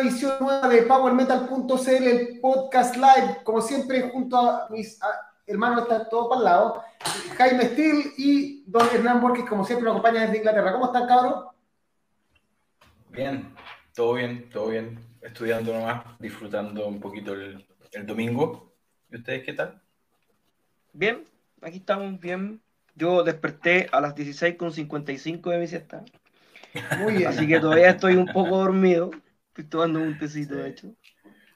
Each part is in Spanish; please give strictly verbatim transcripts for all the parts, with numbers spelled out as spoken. Edición nueva de Power Metal punto c l, el podcast live, como siempre, junto a mis hermanos, están todos para el lado, Jaime Steel y Don Hernán Borges, como siempre, nos acompañan desde Inglaterra. ¿Cómo están, cabrón? Bien, todo bien, todo bien, estudiando nomás, disfrutando un poquito el, el domingo. ¿Y ustedes qué tal? Bien, aquí estamos bien. Yo desperté a las dieciséis cincuenta y cinco de mi siesta. Muy bien. Así que todavía estoy un poco dormido. Estoy tomando un tecito, de hecho.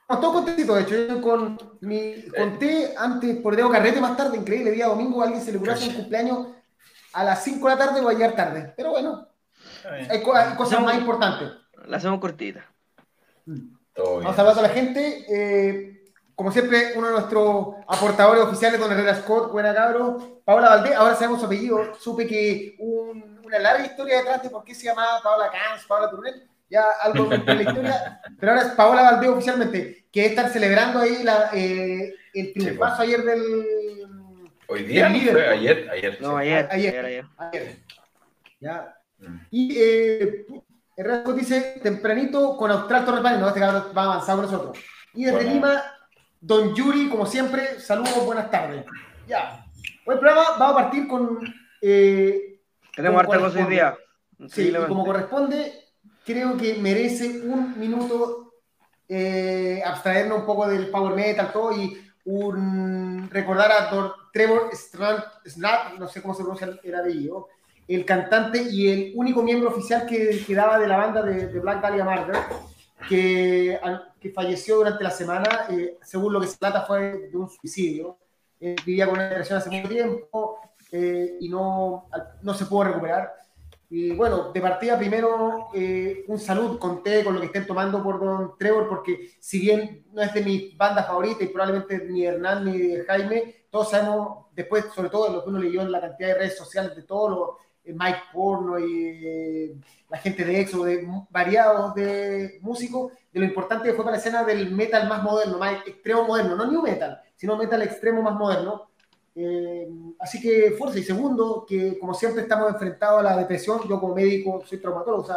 No, todo con tecito, de hecho. Yo con, mi, con té antes, por Diego Carrete más tarde, increíble, día domingo, alguien celebró su cumpleaños a las cinco de la tarde, voy a llegar tarde. Pero bueno, hay, co hay cosas no, más importantes. La hacemos cortita. Todo bien. Vamos a hablar a la gente. Eh, como siempre, uno de nuestros aportadores oficiales, Don Herrera Scott, buena cabro. Paola Valdés, ahora sabemos su apellido. Supe que un, una larga historia detrás de por qué se llamaba Paola Cans, Paola Turrell. Ya algo de la historia, pero ahora es Paola Valdés oficialmente, que están celebrando ahí la, eh, el triunfazo sí, pues. Ayer del... Hoy día, del líder, fue ayer, ayer. No, sí. ayer, ayer, ayer, ayer. ayer. Ya. Mm. Y eh, Herrera dice, tempranito con Austral Torrepaña, no, este cabrón va avanzado con nosotros. Y desde bueno. Lima, Don Yuri, como siempre, saludos, buenas tardes. Ya. Hoy el programa va a partir con... Eh, Tenemos harta cosa hoy día. Sí, y como corresponde... Creo que merece un minuto eh, abstraernos un poco del Power Metal, todo, y un, recordar a Don Trevor Strnad, no sé cómo se pronuncia el apellido, el cantante y el único miembro oficial que quedaba de la banda de, de Black Dahlia Murder, que, que falleció durante la semana, eh, según lo que se trata fue de un suicidio. Eh, vivía con una depresión hace mucho tiempo eh, y no, no se pudo recuperar. Y bueno, de partida primero eh, un salud, conté con lo que estén tomando por Don Trevor, porque si bien no es de mis bandas favoritas y probablemente ni Hernán ni Jaime, todos sabemos después, sobre todo de lo que uno leyó en la cantidad de redes sociales de todos los eh, Mike Porno y eh, la gente de Exodus, de variados de músicos, de lo importante que fue para la escena del metal más moderno, más extremo moderno, no new metal, sino metal extremo más moderno. Eh, así que fuerza, y segundo, que como siempre estamos enfrentados a la depresión. Yo como médico soy traumatólogo, o sea,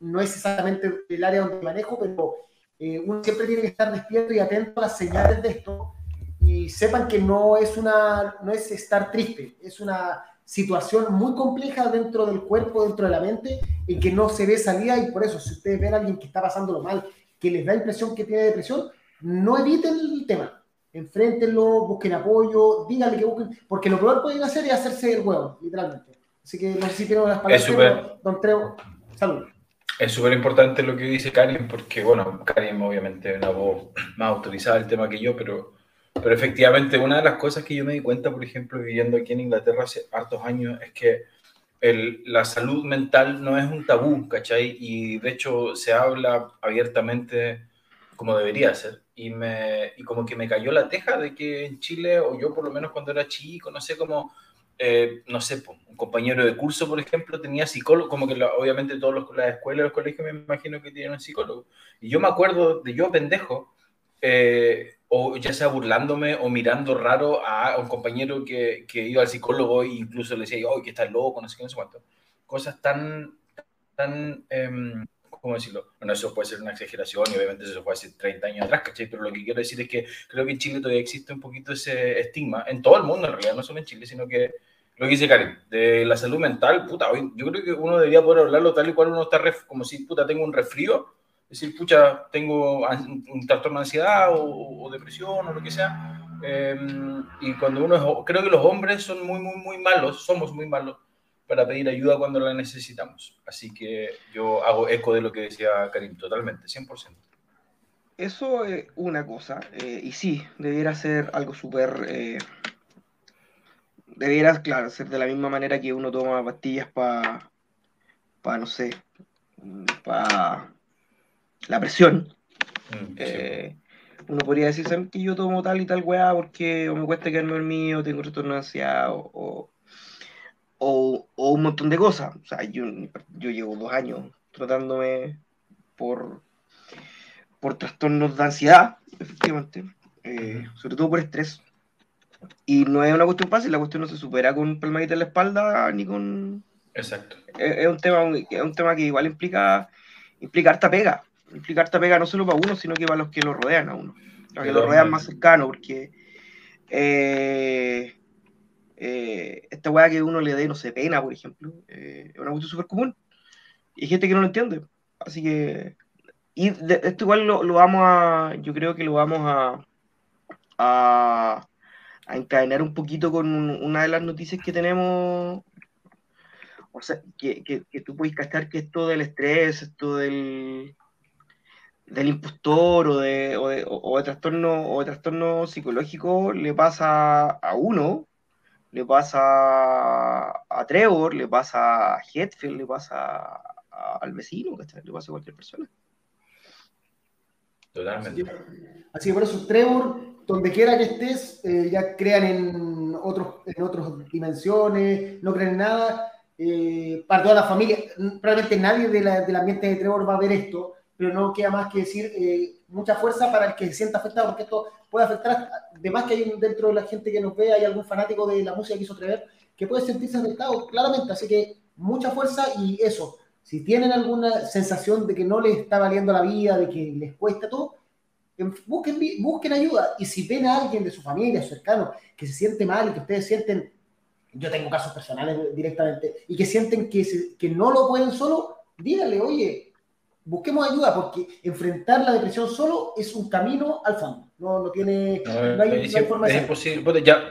no es exactamente el área donde manejo, pero eh, uno siempre tiene que estar despierto y atento a las señales de esto, y sepan que no es una, no es estar triste, es una situación muy compleja dentro del cuerpo, dentro de la mente, en que no se ve salida. Y por eso, si ustedes ven a alguien que está pasándolo mal, que les da impresión que tiene depresión, no eviten el tema, enfréntenlo, busquen apoyo, díganle que busquen, porque lo peor que pueden hacer es hacerse el huevo, literalmente. Así que no sé si tienen las palabras, super, Don Trevo, salud. Es súper importante lo que dice Karim, porque bueno, Karim obviamente es una voz más autorizada del tema que yo, pero, pero efectivamente una de las cosas que yo me di cuenta, por ejemplo, viviendo aquí en Inglaterra hace hartos años, es que el, la salud mental no es un tabú, ¿cachai? Y de hecho se habla abiertamente como debería ser. Y, me, y como que me cayó la teja de que en Chile, o yo por lo menos cuando era chico, no sé, como, eh, no sé, un compañero de curso, por ejemplo, tenía psicólogo, como que la, obviamente todas los, las escuelas, los colegios, me imagino que tienen un psicólogo. Y yo me acuerdo de yo, pendejo, eh, o ya sea burlándome o mirando raro a, a un compañero que, que iba al psicólogo e incluso le decía, ¡ay, que estás loco! No sé qué, no sé cuánto. Cosas tan, tan... Eh, ¿cómo decirlo? Bueno, eso puede ser una exageración y obviamente eso fue hace treinta años atrás, ¿cachai? Pero lo que quiero decir es que creo que en Chile todavía existe un poquito ese estigma, en todo el mundo en realidad, no solo en Chile, sino que lo que dice Karim, de la salud mental, puta, yo creo que uno debería poder hablarlo tal y cual uno está, ref, como si, puta, tengo un resfrío, decir, pucha, tengo un trastorno de ansiedad o, o depresión o lo que sea, eh, y cuando uno es, creo que los hombres son muy, muy, muy malos, somos muy malos, para pedir ayuda cuando la necesitamos. Así que yo hago eco de lo que decía Karim, totalmente, cien por ciento. Eso es una cosa, eh, y sí, debiera ser algo súper... Eh, debiera, claro, ser de la misma manera que uno toma pastillas para, pa, no sé, para la presión. Mm, eh, sí. Uno podría decir, ¿saben que yo tomo tal y tal weá porque o me cuesta quedarme dormido, tengo trastorno de ansiedad, o... o O, o un montón de cosas? O sea, yo, yo llevo dos años tratándome por, por trastornos de ansiedad, efectivamente, eh, sobre todo por estrés. Y no es una cuestión fácil, la cuestión no se supera con palmadita en la espalda, ni con... Exacto. Es, es, un, tema, es un tema que igual implica, implica harta pega, implicar esta pega no solo para uno, sino que para los que lo rodean a uno, los que lo rodean más cercano, porque eh, eh, esta weá que uno le dé, no sé, pena, por ejemplo, eh, es una cuestión súper común, y hay gente que no lo entiende, así que, y de, esto igual lo, lo vamos a, yo creo que lo vamos a, a, a encadenar un poquito con una de las noticias que tenemos. O sea, que, que, que tú puedes cachar que esto del estrés, esto del, del impostor o de, o de, o de trastorno, o de trastorno psicológico le pasa a uno, le pasa a Trevor, le pasa a Hetfield, le pasa a, a, al vecino, ¿cachai? Le pasa a cualquier persona. Totalmente. Así que por eso, Trevor, donde quiera que estés, eh, ya crean en otros, en otras dimensiones, no crean en nada. Eh, para toda la familia, probablemente nadie de la, del ambiente de Trevor va a ver esto, pero no queda más que decir eh, mucha fuerza para el que se sienta afectado, porque esto puede afectar, además que hay dentro de la gente que nos ve, hay algún fanático de la música que hizo Trevor, que puede sentirse afectado, claramente, así que mucha fuerza y eso, si tienen alguna sensación de que no les está valiendo la vida, de que les cuesta todo, busquen, busquen ayuda, y si ven a alguien de su familia, cercano, que se siente mal y que ustedes sienten, yo tengo casos personales directamente, y que sienten que, se, que no lo pueden solo, díganle, oye, busquemos ayuda, porque enfrentar la depresión solo es un camino al fondo. No, no tiene... No, no hay, es, no hay forma es de imposible. Ya,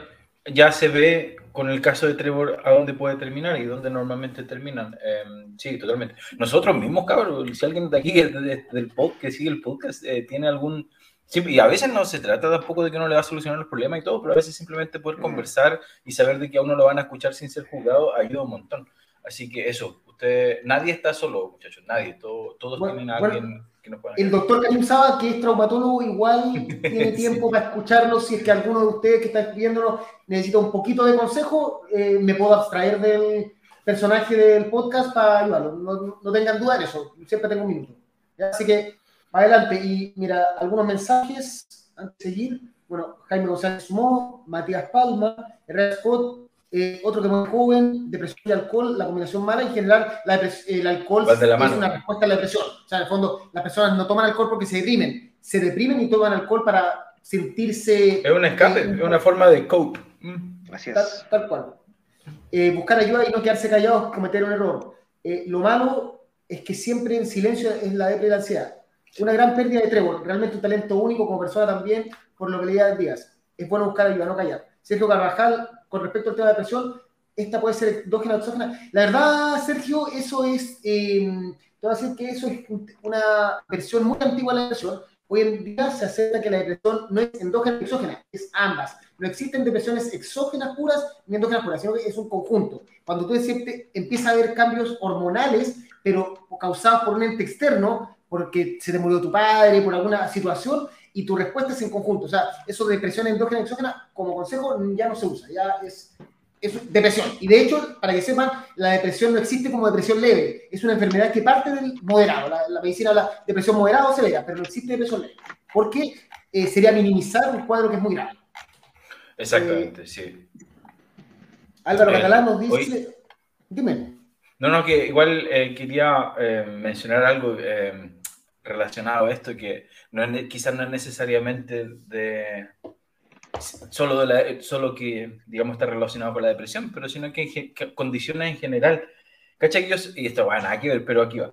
ya se ve con el caso de Trevor a dónde puede terminar y dónde normalmente terminan. Eh, sí, totalmente. Nosotros mismos, cabrón, si alguien de aquí, de, de, del podcast, que sigue el podcast, eh, tiene algún... Sí, y a veces no se trata tampoco de que uno le va a solucionar los problemas y todo, pero a veces simplemente poder conversar y saber de que a uno lo van a escuchar sin ser juzgado ayuda un montón. Así que eso, usted, nadie está solo, muchachos, nadie, todo, todos bueno, tienen a bueno, alguien que nos pueda... El doctor Karim Saba, que es traumatólogo, igual tiene tiempo sí. para escucharlo, si es que alguno de ustedes que está viéndolo necesita un poquito de consejo, eh, me puedo abstraer del personaje del podcast para ayudarlo, no, no tengan duda en eso, siempre tengo un minuto. Así que adelante, y mira, algunos mensajes antes de seguir. Bueno, Jaime González Mo, Matías Palma, Herrera Scott, eh, otro que muy joven, depresión y alcohol, la combinación mala. En general, la el alcohol es mano. Una respuesta a la depresión. O sea, en el fondo, las personas no toman alcohol porque se deprimen. Se deprimen y toman alcohol para sentirse... Es un escape, eh, es una forma de cope. Así tal, es. Tal cual. Eh, buscar ayuda y no quedarse callados, cometer un error. Eh, lo malo es que siempre en silencio es la depresión y la ansiedad. Una gran pérdida de Trevor, realmente un talento único como persona también, por lo que le diga Díaz. Es bueno buscar ayuda, no callar. Sergio Carvajal, con respecto al tema de la depresión, esta puede ser endógena o exógena. La verdad, Sergio, eso es, eh, te voy a decir que eso es una versión muy antigua de la depresión. Hoy en día se acepta que la depresión no es endógena o exógena, es ambas. No existen depresiones exógenas puras ni endógenas puras, sino que es un conjunto. Cuando tú sientes, empieza a haber cambios hormonales, pero causados por un ente externo, porque se te murió tu padre, por alguna situación, y tu respuesta es en conjunto. O sea, eso de depresión endógena y exógena, como consejo, ya no se usa, ya es, es depresión. Y de hecho, para que sepan, la depresión no existe como depresión leve, es una enfermedad que parte del moderado. La, la medicina habla depresión moderada o severa, pero no existe depresión leve, porque eh, sería minimizar un cuadro que es muy grave. Exactamente, eh, sí. Álvaro eh, Catalán nos dice... Hoy... Dime. No, no, que igual eh, quería eh, mencionar algo... Eh, relacionado a esto, que no es, quizás no es necesariamente de, solo, de la, solo que, digamos, está relacionado con la depresión, pero sino que, en, que condiciones en general. ¿Cachai? Yo, y esto va, bueno, nada que ver, pero aquí va.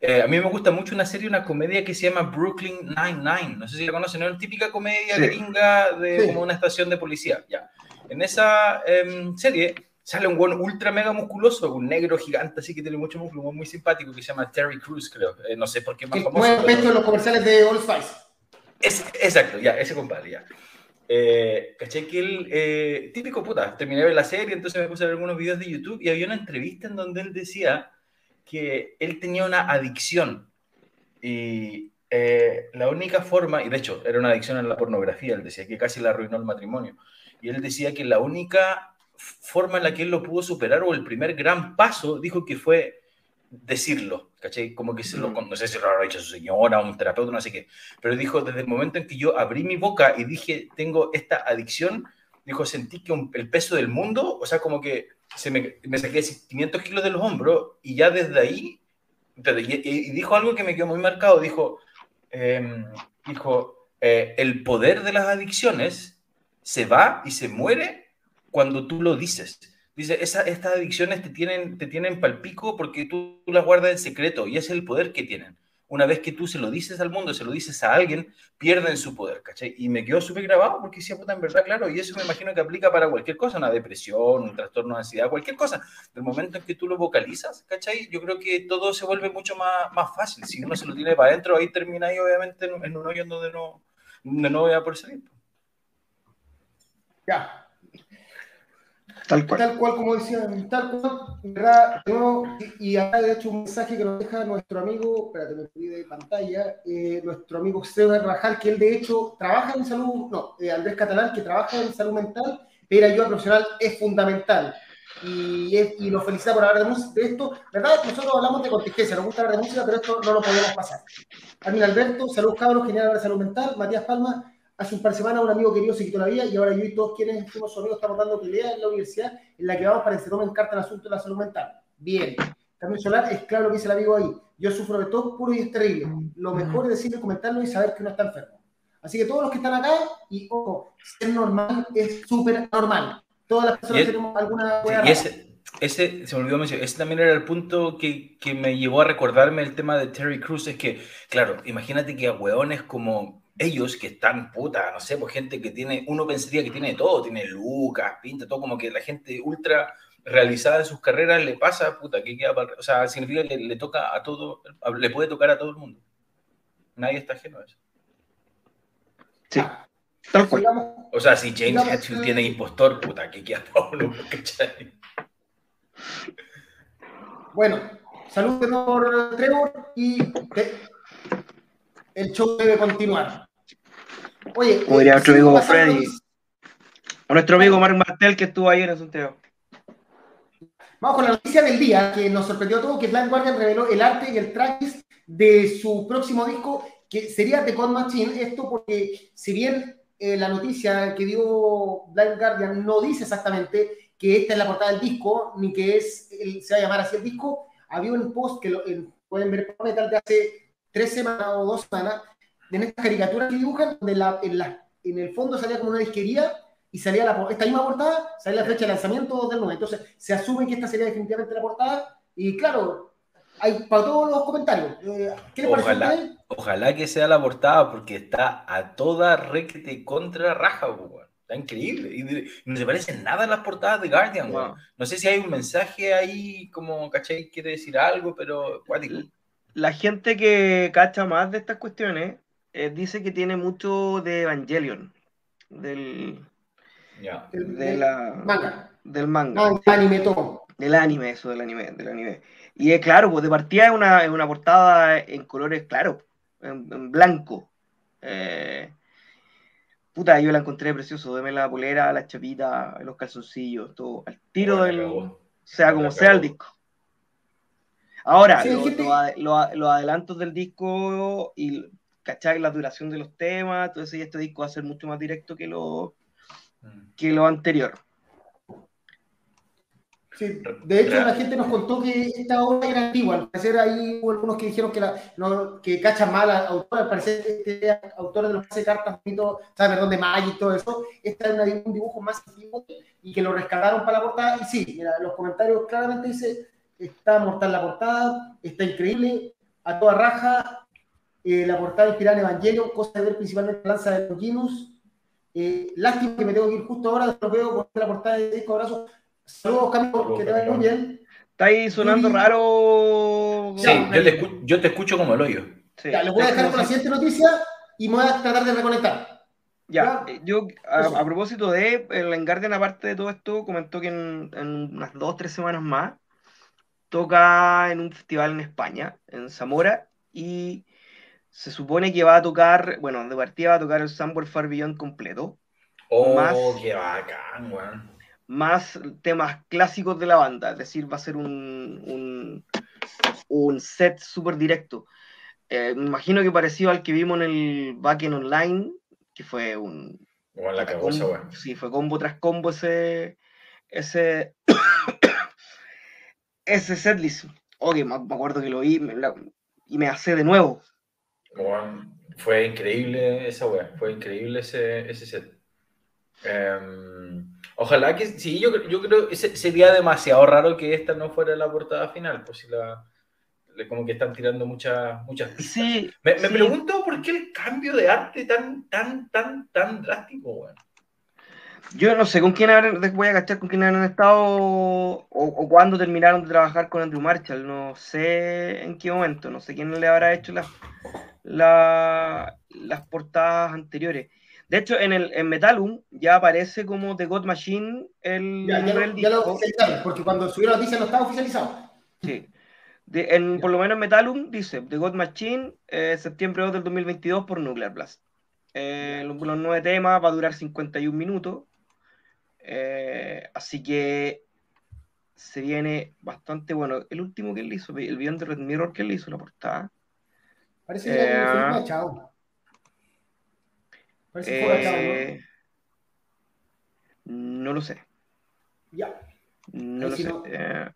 Eh, a mí me gusta mucho una serie, una comedia que se llama Brooklyn Nine-Nine. No sé si la conocen, es una típica comedia sí. gringa de sí. como una estación de policía. Ya. En esa eh, serie sale un hueón ultra mega musculoso, un negro gigante, así que tiene mucho músculo, un muy simpático, que se llama Terry Crews, creo. Eh, no sé por qué más famoso. Fue el pecho pero... de los comerciales de Old Spice. Es, exacto, ya, ese compadre, ya. Eh, caché que él, eh, típico puta, terminé de ver la serie, entonces me puse a ver algunos videos de YouTube y había una entrevista en donde él decía que él tenía una adicción y eh, la única forma, y de hecho era una adicción a la pornografía, él decía que casi la arruinó el matrimonio, y él decía que la única... forma en la que él lo pudo superar, o el primer gran paso, dijo que fue decirlo, ¿cachai? Como que se lo, no sé si lo habrá dicho su señora, un terapeuta, no sé qué, pero dijo, desde el momento en que yo abrí mi boca y dije, tengo esta adicción, dijo, sentí que un, el peso del mundo, o sea, como que se me, me saqué quinientos kilos de los hombros, y ya desde ahí, desde, y, y dijo algo que me quedó muy marcado, dijo, eh, dijo, eh, el poder de las adicciones se va y se muere cuando tú lo dices. Dice, esa, estas adicciones te tienen, te tienen palpico porque tú, tú las guardas en secreto y ese es el poder que tienen. Una vez que tú se lo dices al mundo, se lo dices a alguien, pierden su poder, ¿cachai? Y me quedó súper grabado porque decía, puta, en verdad, claro, y eso me imagino que aplica para cualquier cosa, una depresión, un trastorno de ansiedad, cualquier cosa. Del momento en que tú lo vocalizas, ¿cachai? Yo creo que todo se vuelve mucho más, más fácil. Si uno se lo tiene para adentro, ahí termina ahí, obviamente, en, en un hoyo donde no, donde no voy a poder salir. Ya. Tal cual. Tal cual, como decía, tal cual, ¿verdad? No, y, y acá de hecho un mensaje que nos deja nuestro amigo, espérate, me fui de pantalla, eh, nuestro amigo Seba Rajal, que él de hecho trabaja en salud, no, eh, Andrés Catalán, que trabaja en salud mental, pedir ayuda profesional es fundamental. Y, y nos felicita por hablar de, música, de esto. ¿Verdad? Nosotros hablamos de contingencia, nos gusta hablar de música, pero esto no lo podemos pasar. Armin Alberto, saludos cabros, genial hablar de salud mental. Matías Palma, hace un par de semanas un amigo querido se quitó la vida y ahora yo y todos quienes fuimos amigos estamos dando pelea en la universidad en la que vamos para que se tomen carta el asunto de la salud mental. Bien. También Solar, es claro lo que dice el amigo ahí. Yo sufro de tos puro y es terrible. Lo mejor es decirle, comentarlo y saber que uno está enfermo. Así que todos los que están acá, y ojo, ser normal es súper normal. Todas las personas es, tenemos alguna... Y ese, ese, se me olvidó mencionar, ese también era el punto que, que me llevó a recordarme el tema de Terry Crews. Es que, claro, imagínate que a hueones como... ellos que están, puta, no sé, pues gente que tiene, uno pensaría que tiene todo, tiene lucas, pinta, todo, como que la gente ultra realizada en sus carreras le pasa, puta, que queda para, o sea, significa que le, le toca a todo, le puede tocar a todo el mundo. Nadie está ajeno a eso. Sí. Tal cual. O sea, si James Hetfield tiene impostor, puta, que queda para uno, ¿cachai? Bueno, saludos por Trevor y... el show debe continuar. Oye, como diría nuestro amigo Freddy, a nuestro amigo Marc Martel que estuvo ayer en el sorteo. Vamos con la noticia del día que nos sorprendió a todos, que Blind Guardian reveló el arte y el tracklist de su próximo disco, que sería The Code Machine. Esto porque si bien eh, la noticia que dio Blind Guardian no dice exactamente que esta es la portada del disco, ni que es el, se va a llamar así el disco, había un post que lo, el, pueden ver por metal de hace tres semanas o dos semanas, en estas caricaturas que dibujan, donde la, en, la, en el fondo salía como una disquería y salía la, esta misma portada, salía la fecha de lanzamiento del nueve. Entonces, se asume que esta sería definitivamente la portada y claro, hay para todos los comentarios. Eh, ¿Qué les parece a ustedes? Ojalá que sea la portada porque está a toda recta y contra raja, güey. Está increíble. Y no se parecen nada a las portadas de Guardian, güey. No sé si hay un mensaje ahí como, ¿cachai? Quiere decir algo, pero... ¿cuál? La gente que cacha más de estas cuestiones eh, dice que tiene mucho de Evangelion, del, yeah. de la, manga. del manga, no, anime todo. del anime, eso, del anime, del anime. Y es eh, claro, pues de partida es una, es una portada en colores claros, en, en blanco. Eh, puta, yo la encontré precioso, deme la polera, la chapita, los calzoncillos, todo, al tiro bueno, del, acabó. sea bueno, como acabó. sea el disco. Ahora, sí, los, gente... los, los adelantos del disco y, ¿cachai? La duración de los temas, todo eso, y este disco va a ser mucho más directo que lo, que lo anterior. Sí, de hecho, la gente nos contó que esta obra era antigua. Al parecer, ahí hubo algunos que dijeron que, la, no, que cachan mal al autor. Al parecer, este autor de los que hace cartas, o sea, perdón, de Magic y todo eso, esta era un dibujo más antiguo y que lo rescataron para la portada. Y sí, mira, los comentarios claramente dicen. Está mortal la portada, está increíble, a toda raja, eh, la portada inspirada en Evangelio, cosa de ver principalmente la lanza de los Ginus. Eh, lástima que me tengo que ir justo ahora, los veo con la portada de disco, abrazo. Saludos, Camilo, que te vaya muy bien. Está ahí sonando y... raro. Sí, ya, yo, te escucho, yo te escucho como el hoyo. Sí. Ya, los voy a dejar con la siguiente noticia y me voy a tratar de reconectar. Ya, ¿verdad? Yo a, a propósito de, el Guardian, aparte de todo esto, comentó que en, en unas dos, tres semanas más, toca en un festival en España, en Zamora, y se supone que va a tocar, bueno, de partida va a tocar el Somewhere Far Beyond completo. ¡Oh, más, qué bacán, man. Más temas clásicos de la banda, es decir, va a ser un, un, un set súper directo. Eh, me imagino que parecido al que vimos en el Backend Online, que fue un... Bueno, la combo, cabosa, bueno. Sí, fue combo tras combo ese... ese ese setlist. Oye, okay, me acuerdo que lo vi me, la, y me hace de nuevo. Bueno, Fue increíble esa wea, fue increíble ese, ese set. Um, ojalá que, sí, yo, yo creo que sería demasiado raro que esta no fuera la portada final, pues si la, como que están tirando muchas, muchas pistas. Sí, me, me sí. pregunto por qué el cambio de arte tan, tan, tan, tan drástico, weón. Bueno. Yo no sé con quién habrán, voy a cachar con quién han estado o, o cuándo terminaron de trabajar con Andrew Marshall, no sé en qué momento, no sé quién le habrá hecho las, la, las portadas anteriores. De hecho, en el en Metalum ya aparece como The God Machine el ya, ya, el ya lo oficializaron, porque cuando subió la noticia no estaba oficializado. Sí. De, en, por lo menos en Metalum dice The God Machine, eh, septiembre dos del dos mil veintidós por Nuclear Blast. Eh, los, los nueve temas, va a durar cincuenta y un minutos. Eh, así que se viene bastante bueno. El último que él hizo, el Beyond the Red Mirror que él hizo, la portada. Parece que eh, fue machado. Parece que eh, fue machado, ¿no? No lo sé. Ya. No lo si sé. No. Eh,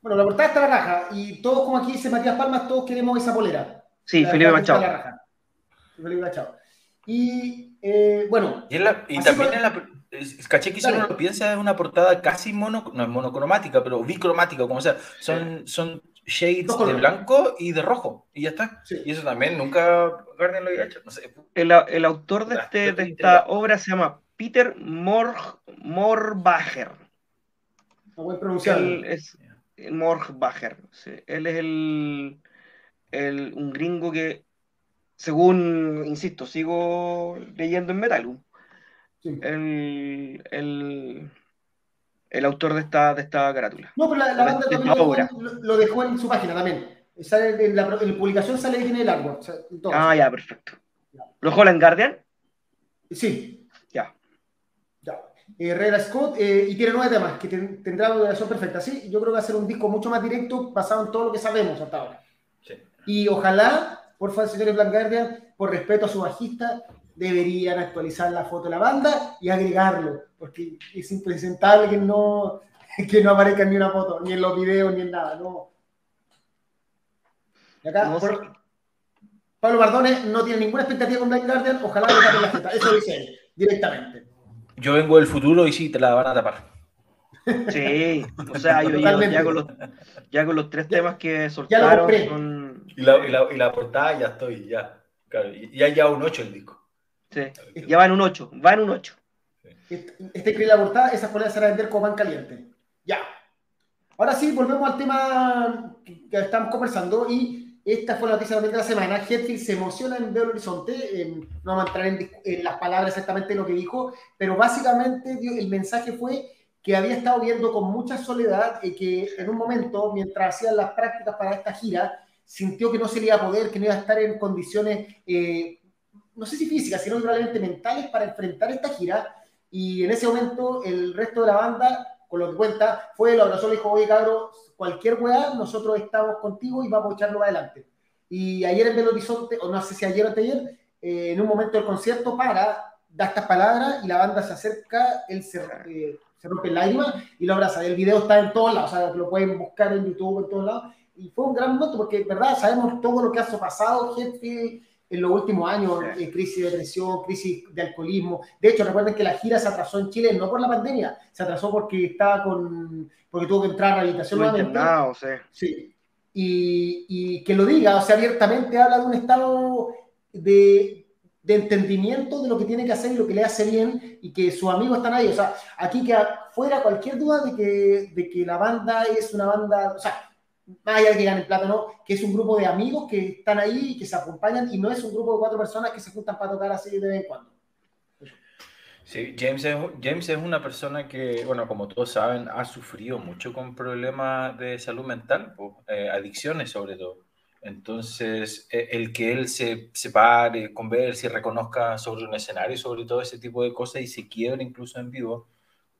bueno, la portada está la raja. Y todos, como aquí dice Matías Palmas, todos queremos esa polera. Sí, la, Felipe la Machado. La raja. Felipe Machado. Y eh, bueno. Y, en la, y también por... en la. Caché que si uno lo piensa es una portada casi mono, no es monocromática, pero bicromática, como sea, son, son shades no, de blanco y de rojo, y ya está. Sí. Y eso también nunca Garden lo había hecho. No sé. el, el autor de, este, de esta obra se llama Peter Morbacher. No voy a pronunciarlo. Él es Morbacher. Sí. Él es el, el, un gringo que, según, insisto, sigo leyendo en Metalum. Sí. El, el, el autor de esta, de esta carátula. No, pero la, la banda de, también lo, lo dejó en su página también. Sale, en, la, en la publicación sale ahí en el árbol. O sea, ah, ya, perfecto. Ya. ¿Lo Holland Guardian? Sí. Ya. ya. Eh, Rera Scott, eh, y tiene nueve temas, que ten, tendrá una duración perfecta. Sí, yo creo que va a ser un disco mucho más directo, basado en todo lo que sabemos hasta ahora. Sí. Y ojalá, por favor, señores Black Guardian, por respeto a su bajista, deberían actualizar la foto de la banda y agregarlo, porque es impresentable que no, que no aparezca ni una foto, ni en los videos, ni en nada. No. Y acá, no, por... Pablo Mardones no tiene ninguna expectativa con Black Guardian, ojalá le tapen la fiesta. Eso dice él, directamente. Yo vengo del futuro y sí, te la van a tapar. Sí, o sea, yo ya con los, ya con los tres ya, temas que soltaron. Son... Y, la, y, la, y la portada ya estoy, ya. Claro, ya ya un ocho el disco. Sí. Ya va en un ocho, va en un ocho. Este que la portada, esas poleras se van a vender como pan caliente. Ya. Ahora sí, volvemos al tema que estamos conversando y esta fue la noticia de la semana. Hetfield se emociona en Belo Horizonte, eh, no vamos a entrar en, en las palabras exactamente lo que dijo, pero básicamente dio, el mensaje fue que había estado viendo con mucha soledad y eh, que en un momento, mientras hacían las prácticas para esta gira, sintió que no se le iba a poder, que no iba a estar en condiciones... Eh, no sé si físicas, sino realmente mentales para enfrentar esta gira, y en ese momento el resto de la banda, con lo que cuenta, fue, lo abrazó, le dijo, oye cabrón, cualquier weá, nosotros estamos contigo y vamos a echarlo para adelante. Y ayer en Belo Horizonte, o no sé si ayer o ayer, eh, en un momento del concierto para, da estas palabras, y la banda se acerca, él se, eh, se rompe en lágrimas, y lo abraza. El video está en todos lados, o sea, lo pueden buscar en YouTube, en todos lados, y fue un gran momento, porque, verdad, sabemos todo lo que ha pasado, gente... en los últimos años, eh, crisis de depresión, crisis de alcoholismo. De hecho, recuerden que la gira se atrasó en Chile, no por la pandemia, se atrasó porque estaba con, porque tuvo que entrar a rehabilitación nuevamente. O sea. Sí. Y, y que lo diga, o sea, abiertamente habla de un estado de, de entendimiento de lo que tiene que hacer y lo que le hace bien, y que sus amigos están ahí. O sea, aquí queda fuera cualquier duda de que, de que la banda es una banda... O sea, más allá de que ganen plata, ¿no? Que es un grupo de amigos que están ahí, que se acompañan, y no es un grupo de cuatro personas que se juntan para tocar así de vez en cuando. Sí, James es, James es una persona que, bueno, como todos saben, ha sufrido mucho con problemas de salud mental, pues, eh, adicciones sobre todo. Entonces, eh, el que él se separe, converse y reconozca sobre un escenario, sobre todo ese tipo de cosas, y se quiebre incluso en vivo,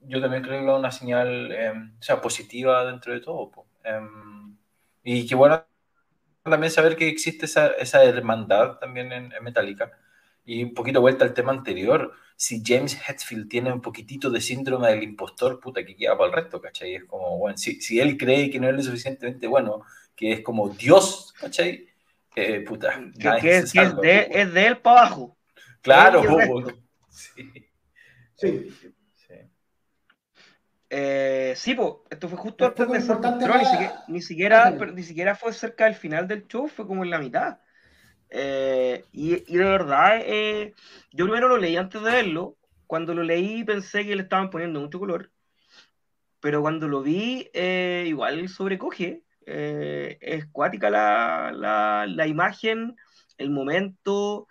yo también creo que es una señal eh, o sea, positiva dentro de todo, pues. Um, y que bueno también saber que existe esa, esa hermandad también en, en Metallica. Y un poquito vuelta al tema anterior, si James Hetfield tiene un poquitito de síndrome del impostor, puta, que queda para el resto, ¿cachai? Es como, bueno, si, si él cree que no es lo suficientemente bueno, que es como Dios, ¿cachai? Eh, puta. Que, que es, que es, de, es de él para abajo. Claro, sí. Sí. Sí. Eh, sí, pues, esto fue justo antes de ser control, ni siquiera, ni, siquiera, pero, ni siquiera fue cerca del final del show, fue como en la mitad. Eh, y, y de verdad, eh, yo primero lo leí antes de verlo, cuando lo leí pensé que le estaban poniendo mucho color, pero cuando lo vi, eh, igual sobrecoge, eh, es cuática la, la, la imagen, el momento...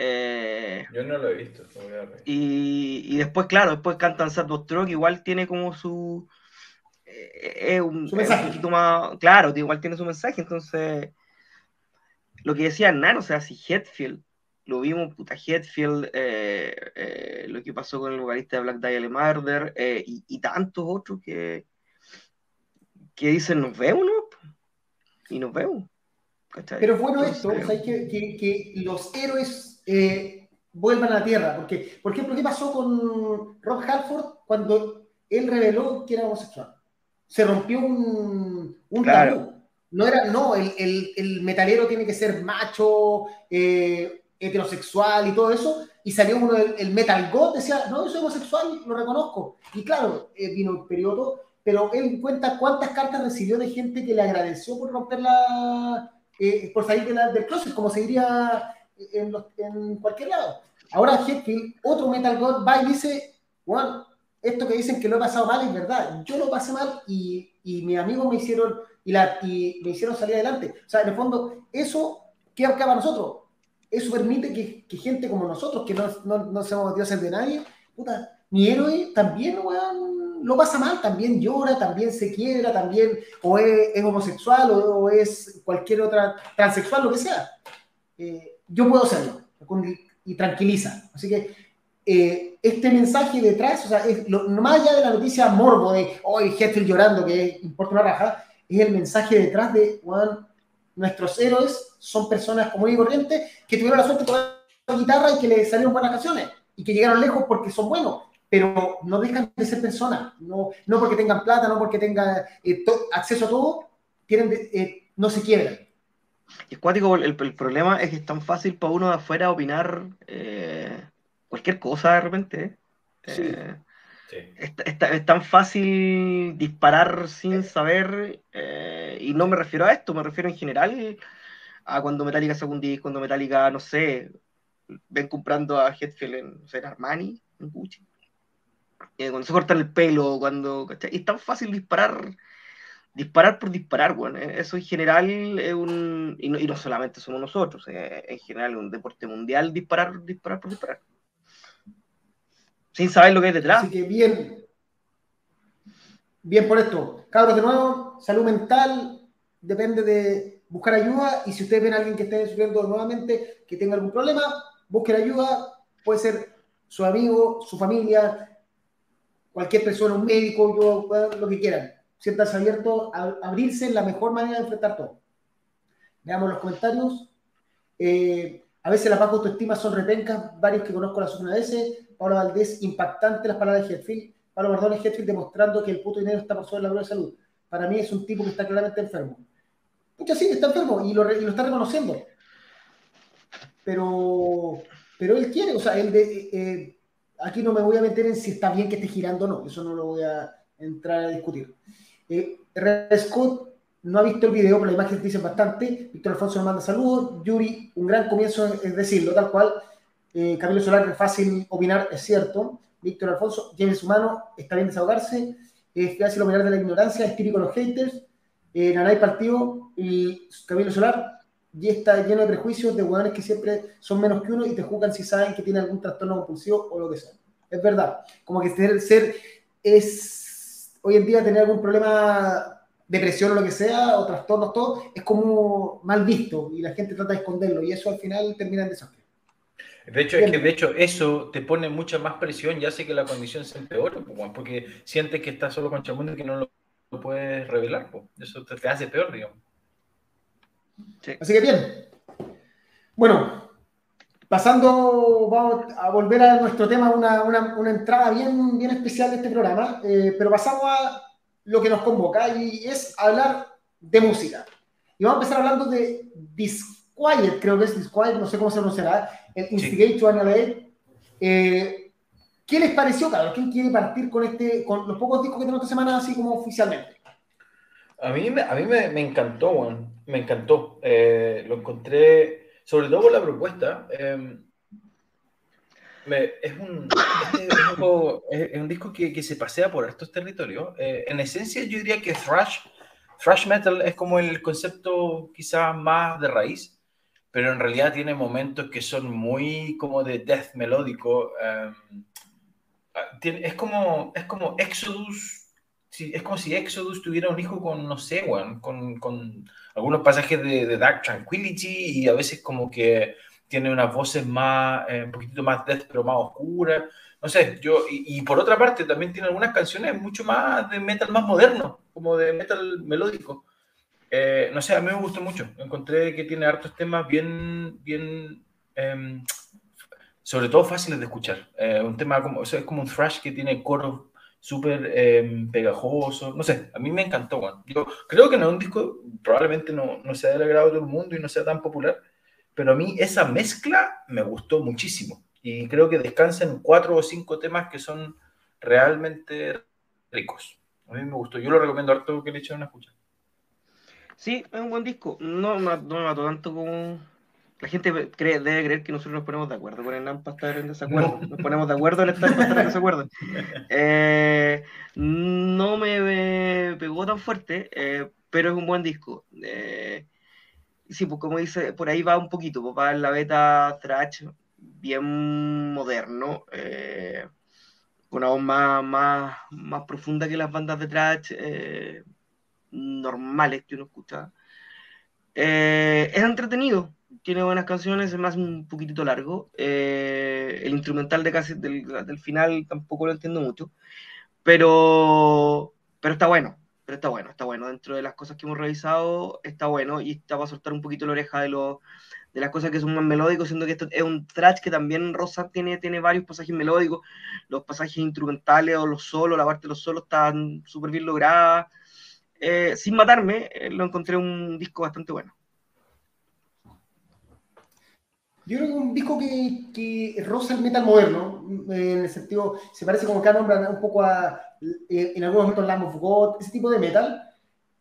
Eh, yo no lo he visto, voy a ver. Y, y después, claro, después cantan Sad Truck, igual tiene como su eh, eh, un, su mensaje, eh, un poquito más claro, igual tiene su mensaje. Entonces, lo que decía Hernán, o sea, si Hetfield lo vimos, puta Hetfield, eh, eh, lo que pasó con el vocalista de Black Dahlia Murder, eh, y, y tantos otros que que dicen nos vemos, ¿no? Y nos vemos. ¿Cachai? Pero bueno, esto, o sea, que, que, que los héroes eh, vuelvan a la Tierra. Porque, por ejemplo, ¿qué pasó con Rob Halford cuando él reveló que era homosexual? Se rompió un, un claro. tabú. No, era, no el, el, el metalero tiene que ser macho, eh, heterosexual y todo eso. Y salió uno, el, el Metal God, decía, no, yo soy homosexual, lo reconozco. Y claro, eh, vino el periodo, pero él cuenta cuántas cartas recibió de gente que le agradeció por romper la... Eh, por salir de la, del closet, como se diría en, los, en cualquier lado. Ahora Hetfield, otro Metal God, va y dice, bueno, esto que dicen que lo he pasado mal es verdad, yo lo pasé mal y, y mis amigos me hicieron y, la, y me hicieron salir adelante. O sea, en el fondo, eso, ¿qué acaba a nosotros? Eso permite que, que gente como nosotros, que no, no, no somos dioses de nadie, puta, mi héroe también, weón, lo pasa mal, también llora, también se quiebra, también o es, es homosexual o, o es cualquier otra transexual, lo que sea. Eh, yo puedo hacerlo y tranquiliza. Así que eh, este mensaje detrás, o sea, es lo, más allá de la noticia morbo de hoy oh, Hetfield llorando, que importa una raja, es el mensaje detrás de, weón, nuestros héroes son personas comunes y corrientes que tuvieron la suerte de tocar la guitarra y que les salieron buenas canciones y que llegaron lejos porque son buenos. Pero no dejan de ser personas, no, no porque tengan plata, no porque tengan eh, acceso a todo, tienen de, eh, no se quiebran. Y es cuático, el, el problema es que es tan fácil para uno de afuera opinar eh, cualquier cosa de repente. Eh. Sí. Eh, sí. Es, es, es tan fácil disparar sin sí. saber, eh, y no me refiero a esto, me refiero en general a cuando Metallica saca un disco, cuando Metallica, no sé, ven comprando a Hetfield en, no sé, en Armani, en Gucci. Eh, cuando se cortan el pelo, cuando... ¿cachai? Es tan fácil disparar, disparar por disparar, bueno, eh. Eso en general es un... Y no, y no solamente somos nosotros, eh, en general es un deporte mundial disparar, disparar por disparar. Sin saber lo que hay detrás. Así que bien, bien por esto. Cabros, de nuevo, salud mental, depende de buscar ayuda, y si ustedes ven a alguien que esté sufriendo nuevamente, que tenga algún problema, busquen ayuda, puede ser su amigo, su familia... cualquier persona, un médico, yo, lo que quieran. Siéntanse abiertos a abrirse, la mejor manera de enfrentar todo. Veamos los comentarios. Eh, a veces las bajas autoestimas son retencas, varios que conozco las sufren a veces. Paola Valdés, impactante las palabras de Hetfield. Pablo Mardones, Hetfield demostrando que el puto dinero está por sobre la prueba de salud. Para mí es un tipo que está claramente enfermo. Muchas sí, está enfermo y lo, y lo está reconociendo. Pero, pero él quiere, o sea, él de... Eh, aquí no me voy a meter en si está bien que esté girando o no, eso no lo voy a entrar a discutir. Eh, Herrera Scott no ha visto el video, pero las imágenes dicen bastante. Víctor Alfonso nos manda saludos. Yuri, un gran comienzo es decirlo, tal cual. Eh, Camilo Solar, es fácil opinar, es cierto. Víctor Alfonso, lleve su mano, está bien desahogarse. Es fácil opinar de la ignorancia, es típico de los haters. Eh, Nanay Partido y Camilo Solar, y está lleno de prejuicios de hueones que siempre son menos que uno y te juzgan si saben que tiene algún trastorno compulsivo o lo que sea. Es verdad, como que ser, ser es, hoy en día tener algún problema, depresión o lo que sea, o trastornos, todo, es como mal visto y la gente trata de esconderlo y eso al final termina en desastre. De hecho, es que, de hecho, eso te pone mucha más presión y hace que la condición se empeore, porque sientes que estás solo con chamundo y que no lo, lo puedes revelar, pues. Eso te, te hace peor, digamos. Sí. Así que bien, bueno, pasando, vamos a volver a nuestro tema, una, una, una entrada bien, bien especial de este programa, eh, pero pasamos a lo que nos convoca y es hablar de música. Y vamos a empezar hablando de Disquiet Disquiet, creo que es Disquiet, no sé cómo se pronunciará, el Instigate sí. to Annihilate. Eh, ¿Qué les pareció, Carlos? ¿Quién quiere partir con este, con los pocos discos que tenemos esta semana, así como oficialmente? A mí, a mí me, me encantó, Juan. Me encantó. Eh, lo encontré, sobre todo por la propuesta. Eh, me, es, un, este disco, es, es un disco que, que se pasea por estos territorios. Eh, en esencia, yo diría que thrash, thrash metal es como el concepto quizás más de raíz, pero en realidad tiene momentos que son muy como de death melódico. Eh, tiene, es, como, es como Exodus. Sí, es como si Exodus tuviera un hijo con, no sé, bueno, con, con algunos pasajes de, de Dark Tranquility, y a veces como que tiene unas voces más, eh, un poquitito más death, pero más oscuras. No sé, yo, y, y por otra parte también tiene algunas canciones mucho más de metal más moderno, como de metal melódico. Eh, no sé, a mí me gustó mucho. Encontré que tiene hartos temas bien, bien, eh, sobre todo fáciles de escuchar. Eh, un tema como, o sea, es como un thrash que tiene coros súper eh, pegajoso, no sé, a mí me encantó, man. Yo creo que no es un disco, probablemente no, no sea del agrado de todo el mundo y no sea tan popular, pero a mí esa mezcla me gustó muchísimo, y creo que descansa en cuatro o cinco temas que son realmente ricos. A mí me gustó, yo lo recomiendo harto que le echen una escucha. Sí, es un buen disco, no, no, no me mató tanto como... La gente cree, debe creer que nosotros nos ponemos de acuerdo con Hernán para estar en desacuerdo. No. Nos ponemos de acuerdo en estar, para estar en desacuerdo. Eh, no me, me pegó tan fuerte, eh, pero es un buen disco. Eh, sí, pues como dice, por ahí va un poquito, pues va en la beta thrash, bien moderno, eh, con una voz más, más, más profunda que las bandas de thrash eh, normales que uno escucha. Eh, es entretenido. Tiene buenas canciones, es más un poquitito largo. Eh, el instrumental de casi del, del final tampoco lo entiendo mucho, pero, pero está bueno, pero está bueno, está bueno. Dentro de las cosas que hemos revisado, está bueno, y está para soltar un poquito la oreja de, lo, de las cosas que son más melódicos, siendo que esto es un thrash que también Rosa tiene, tiene varios pasajes melódicos, los pasajes instrumentales o los solos, la parte de los solos están súper bien lograda. Eh, sin matarme, eh, lo encontré un disco bastante bueno. Yo creo que es un disco que, que roza el metal moderno, en el sentido, se parece como que nombran un poco a, en algunos momentos, Lamb of God, ese tipo de metal,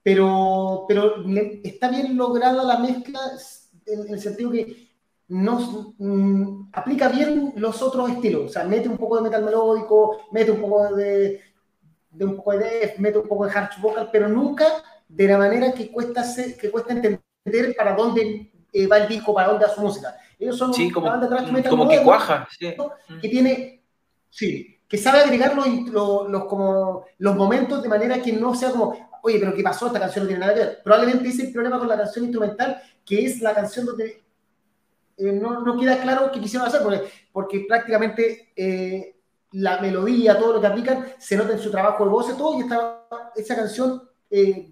pero, pero está bien lograda la mezcla, en el sentido que nos mmm, aplica bien los otros estilos, o sea, mete un poco de metal melódico, mete un poco de, de un poco de death, mete un poco de harsh vocal, pero nunca de la manera que cuesta, ser, que cuesta entender para dónde eh, va el disco, para dónde va su música. Ellos son sí, como, de como moderno, que cuaja, sí. Que tiene, sí, que sabe agregar los, los, los, como, los momentos de manera que no sea como, oye, pero ¿qué pasó? Esta canción no tiene nada que ver. Probablemente ese es el problema con la canción instrumental, que es la canción donde eh, no, no queda claro qué quisieron hacer, porque, porque prácticamente eh, la melodía, todo lo que aplican, se nota en su trabajo de voz y todo, y esta, esa canción eh,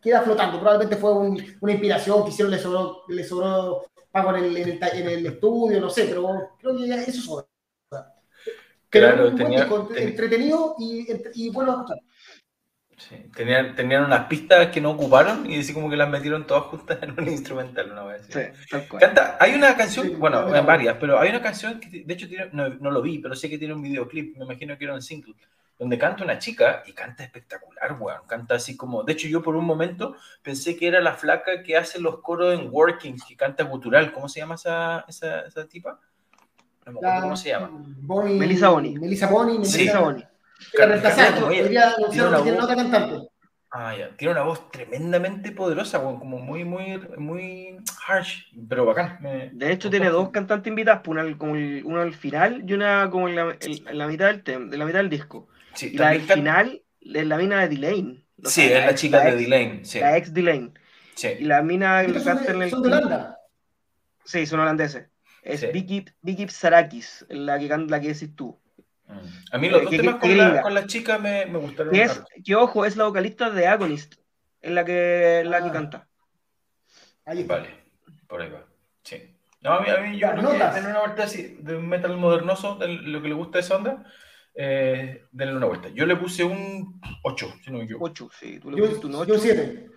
queda flotando. Probablemente fue un, una inspiración que hicieron, le sobró... Le sobró en el, en, el, en el estudio, no sé, pero creo que ya eso es obra. Claro, tenía, tenía, entretenido y, y bueno a escuchar. Sí, tenían, tenían unas pistas que no ocuparon y así como que las metieron todas juntas en un instrumental una vez. Sí, tal cual. Canta, hay una canción, sí, bueno, claro, varias, pero hay una canción que de hecho tiene, no, no lo vi, pero sé que tiene un videoclip, me imagino que era un single, donde canta una chica y canta espectacular, weón. Canta así como... De hecho, yo por un momento pensé que era la flaca que hace los coros en Working, que canta gutural. ¿Cómo se llama esa, esa, esa tipa? No me acuerdo cómo se llama. Boni, Melissa Boni. Melissa Boni. Sí. Melissa Boni. Ah, ya. Tiene una voz tremendamente poderosa, weón. Como muy, muy, muy harsh, pero bacán. Me... De hecho, me tiene dos cantantes invitadas. Una, como el, uno al final y una como en la, el, en la mitad del tem, en la mitad del disco. Sí, y la del can... final es la mina de Delane. Sí, es la chica de Delane. Sí. La ex Delane. Sí. Y la mina que canta en el. ¿Son de Holanda? Sí, son holandeses. Es sí. Vicky, Vicky Sarakis, la que, la que decís tú. Mm. A mí los eh, dos que, temas que, con, la, con la chica me, me gustaron. Que, es, que ojo, es la vocalista de Agonist. Es la que, la ah. que canta. Ahí está. Vale, por ahí va. Sí. No, a mí, a mí yo creo notas. Que en una vuelta así de un metal modernoso, de lo que le gusta a esa onda. Eh, denle una vuelta. Yo le puse un ocho, si no me equivoco. ocho, sí. Tú le yo, pusiste un ocho. Yo un siete.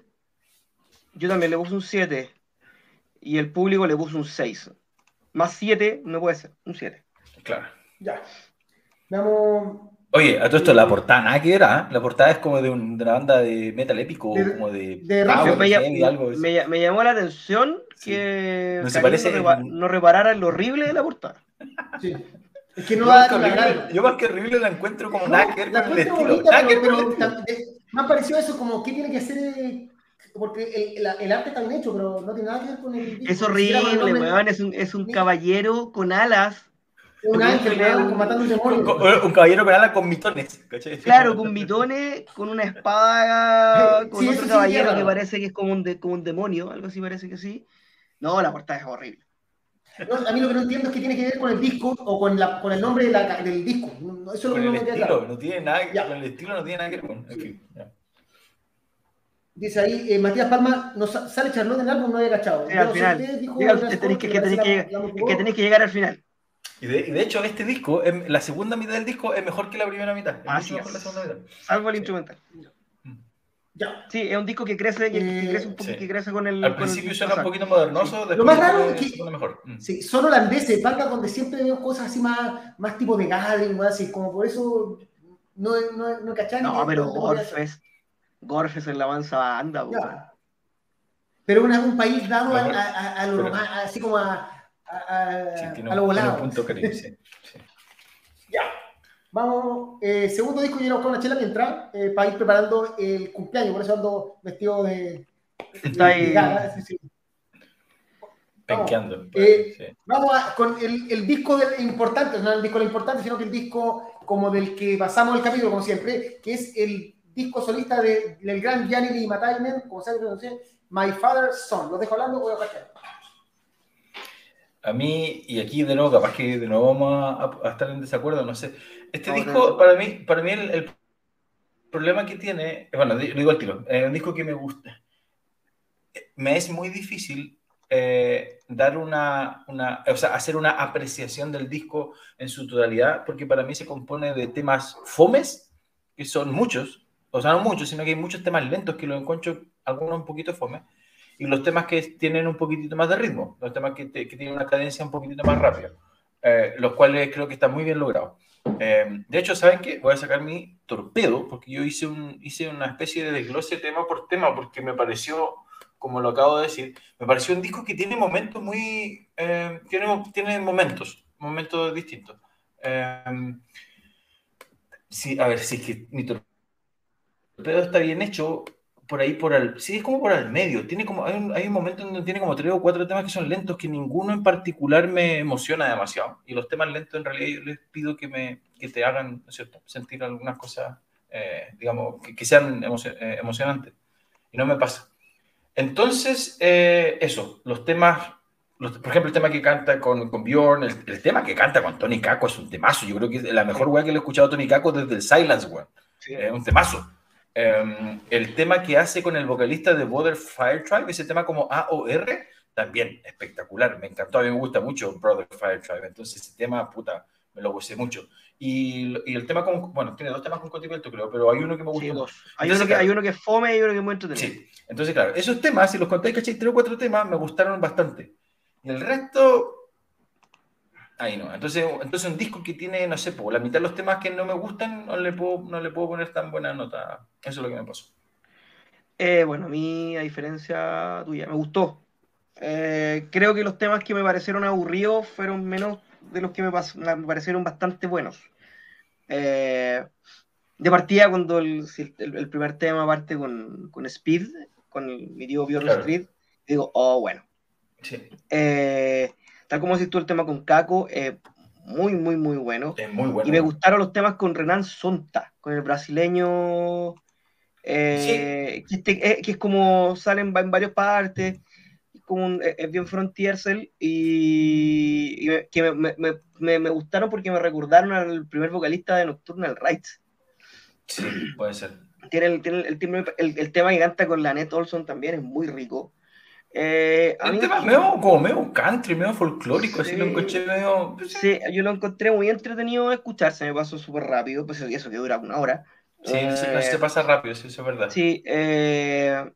Yo también le puse un siete. y el público le puso un seis. Más siete no puede ser, un siete. Claro. Ya. Vamos. Oye, a todo esto, la portada, nada que era, ¿eh? La portada es como de, un, de una banda de metal épico, de, como de... de Power, me, llamo, algo de me, me llamó la atención que sí. no, se parece no, repa en... no reparara lo horrible de la portada. Sí. Es que no va a dar... Yo más que horrible la encuentro como no, nada que ver con el estilo. Me ha parecido eso, como qué tiene que hacer... Eh... Porque el, el, el arte tan hecho, pero no tiene nada que ver con el... Es horrible, weón, es un, es un caballero con alas. Un ángel, ¿no? Matando un demonio. Con, con, un caballero con alas con mitones, ¿cachai? Claro, con mitones, con una espada, con sí, otro caballero sí, que parece que es como un, de, como un demonio, algo así parece que sí. No, la portada es horrible. No, a mí lo que no entiendo es que tiene que ver con el disco o con, la, con el nombre de la, del disco. Eso es lo que no me queda claro. No tiene nada, con el estilo no tiene nada que ver con... Sí. Dice ahí, eh, Matías Palma, nos sale Charlotte en el álbum, no había cachado. Sí, al final, que tenéis que llegar al final. Y de, y de hecho, este disco, en, la segunda mitad del disco es mejor que la primera mitad. Así es. Salvo el instrumental. Ya. Sí, es un disco que crece, que, que crece un poco, sí. que crece con el... Al con principio el suena un poquito modernoso, sí. Lo más raro es que mejor. Mm. Sí, son holandeses, bandas donde siempre veo cosas así más, más tipo de Galen, más así, como por eso no, no, no cachan. No, pero Orfes... Gorfes en la avanza anda, claro. Pero una, un país dado a, a, a, a lo más, así como a, a, sí, tiene un, a lo volado. Tiene un punto Karim, sí, sí. Ya, vamos. Eh, segundo disco, yo iba a buscar una chela mientras eh, para ir preparando el cumpleaños, por eso ando vestido de. Está de, ahí. De gala, sí, sí. Penqueando. Eh, sí. Vamos a, con el, el disco del importante, no el disco del importante, sino que el disco como del que pasamos el capítulo, como siempre, que es el disco solista de, del gran Gianni Matainen, como se pronuncia, My Father's Son. Los dejo hablando, voy a pasar. A mí, y aquí de nuevo, capaz que de nuevo vamos a, a estar en desacuerdo, no sé. Este no, disco, no, no. para mí, para mí el, el problema que tiene, bueno, lo digo al tiro, es un disco que me gusta. Me es muy difícil eh, dar una, una, o sea, hacer una apreciación del disco en su totalidad, porque para mí se compone de temas fomes, que son muchos, o sea, no muchos, sino que hay muchos temas lentos que los encuentro, algunos un poquito fome, y los temas que tienen un poquitito más de ritmo, los temas que, te, que tienen una cadencia un poquitito más rápida, eh, los cuales creo que están muy bien logrados. Eh, de hecho, ¿saben qué? Voy a sacar mi torpedo, porque yo hice, un, hice una especie de desglose tema por tema, porque me pareció, como lo acabo de decir, me pareció un disco que tiene momentos muy... Eh, tiene, tiene momentos, momentos distintos. Eh, sí, a ver, sí, es que mi torpedo pero está bien hecho por ahí, por al, sí, es como por al medio, tiene como, hay, un, hay un momento donde tiene como tres o cuatro temas que son lentos, que ninguno en particular me emociona demasiado, y los temas lentos en realidad yo les pido que, me, que te hagan, ¿cierto?, sentir algunas cosas, eh, digamos, que, que sean emo, eh, emocionantes, y no me pasa. Entonces, eh, eso, los temas, los, por ejemplo, el tema que canta con, con Bjorn, el, el tema que canta con Tony Kakko es un temazo, yo creo que es la mejor weá que le he escuchado a Tony Kakko desde el Silence, weá, sí. Es eh, un temazo. Um, el tema que hace con el vocalista de Brother Firetribe, ese tema como A O R, también espectacular, me encantó, a mí me gusta mucho Brother Firetribe, entonces ese tema, puta, me lo gocé mucho. Y, y el tema con, bueno, tiene dos temas con Cotipelto, creo, pero hay uno que me gusta. Sí, dos. Hay, entonces, uno que, claro, hay uno que es fome y hay uno que es muy entretenido. Sí, entonces claro, esos temas, si los contáis, ¿cachai? Tres o cuatro temas me gustaron bastante. Y el resto... Ahí no, entonces, entonces un disco que tiene, no sé, la mitad de los temas que no me gustan, no le puedo, no le puedo poner tan buena nota. Eso es lo que me pasó. Eh, bueno, a mí, a diferencia tuya, me gustó. Eh, creo que los temas que me parecieron aburridos fueron menos de los que me, me parecieron bastante buenos. Eh, de partida, cuando el, el, el primer tema parte con, con Speed, con el, mi tío Bjorn claro. Street, digo, oh, bueno. Sí. Eh, Tal como decís tú, el tema con Kakko, eh, muy, muy, muy bueno. Es muy bueno. Y me gustaron los temas con Renan Sonta, con el brasileño, eh, sí. que, este, eh, que es como, salen en varias partes, como un, es bien Frontier Cell, y, y me, que me, me, me, me gustaron porque me recordaron al primer vocalista de Nocturnal Rites. Sí, puede ser. Tiene el, tiene el, el, el, el tema que canta con Lanette Olson también, es muy rico. Eh, el tema es medio, como medio country, medio folclórico, sí, así lo encontré medio... Sí, yo lo encontré muy entretenido de escuchar, se me pasó súper rápido, pues eso que dura una hora. Sí, eh, se pasa rápido, sí, eso es verdad. Sí, eh,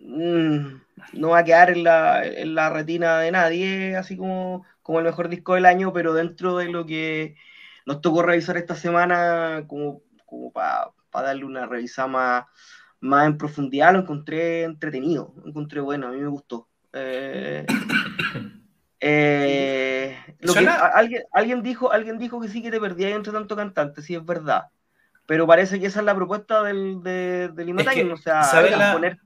mmm, no va a quedar en la, en la retina de nadie, así como, como el mejor disco del año, pero dentro de lo que nos tocó revisar esta semana, como, como para pa darle una revisada más, más en profundidad, lo encontré entretenido, lo encontré bueno, a mí me gustó. Eh, eh, lo que, a, alguien, alguien, dijo, alguien dijo que sí, que te perdías entre tanto cantante, sí, es verdad. Pero parece que esa es la propuesta del, de, del Immortal, o sea, la, poner,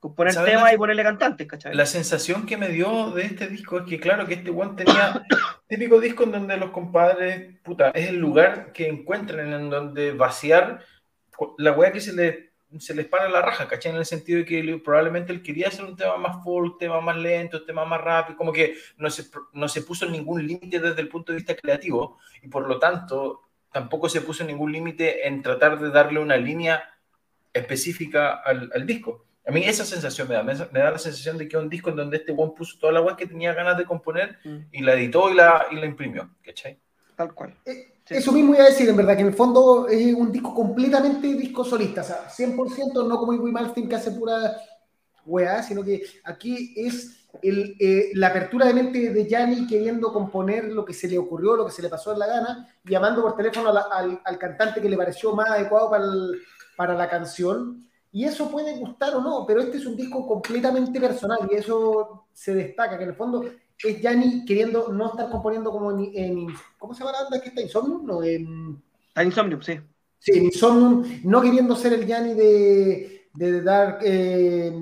poner temas la, y ponerle cantantes, ¿cachai? La sensación que me dio de este disco es que, claro, que este one tenía típico disco en donde los compadres, puta, es el lugar que encuentran en donde vaciar la wea que se les, se les para la raja, ¿cachai? En el sentido de que probablemente él quería hacer un tema más folk, tema más lento, un tema más rápido, como que no se, no se puso ningún límite desde el punto de vista creativo, y por lo tanto tampoco se puso ningún límite en tratar de darle una línea específica al, al disco. A mí esa sensación me da, me, me da la sensación de que es un disco en donde este one puso toda la web que tenía ganas de componer mm. y la editó y la, y la imprimió, ¿cachai? Tal cual. Eh, sí. Eso mismo iba a decir, en verdad, que en el fondo es un disco completamente disco solista, o sea, cien por ciento, no como Ingrid Mansing que hace pura weá, sino que aquí es el, eh, la apertura de mente de Gianni queriendo componer lo que se le ocurrió, lo que se le pasó en la gana, llamando por teléfono a la, al, al cantante que le pareció más adecuado para, el, para la canción, y eso puede gustar o no, pero este es un disco completamente personal y eso se destaca, que en el fondo es Gianni queriendo no estar componiendo como en, en ¿cómo se llama la banda que está? ¿Insomnium? No, en... Insomnium, sí. Sí, Insomnium, no queriendo ser el Gianni de, de, de Dark... Eh,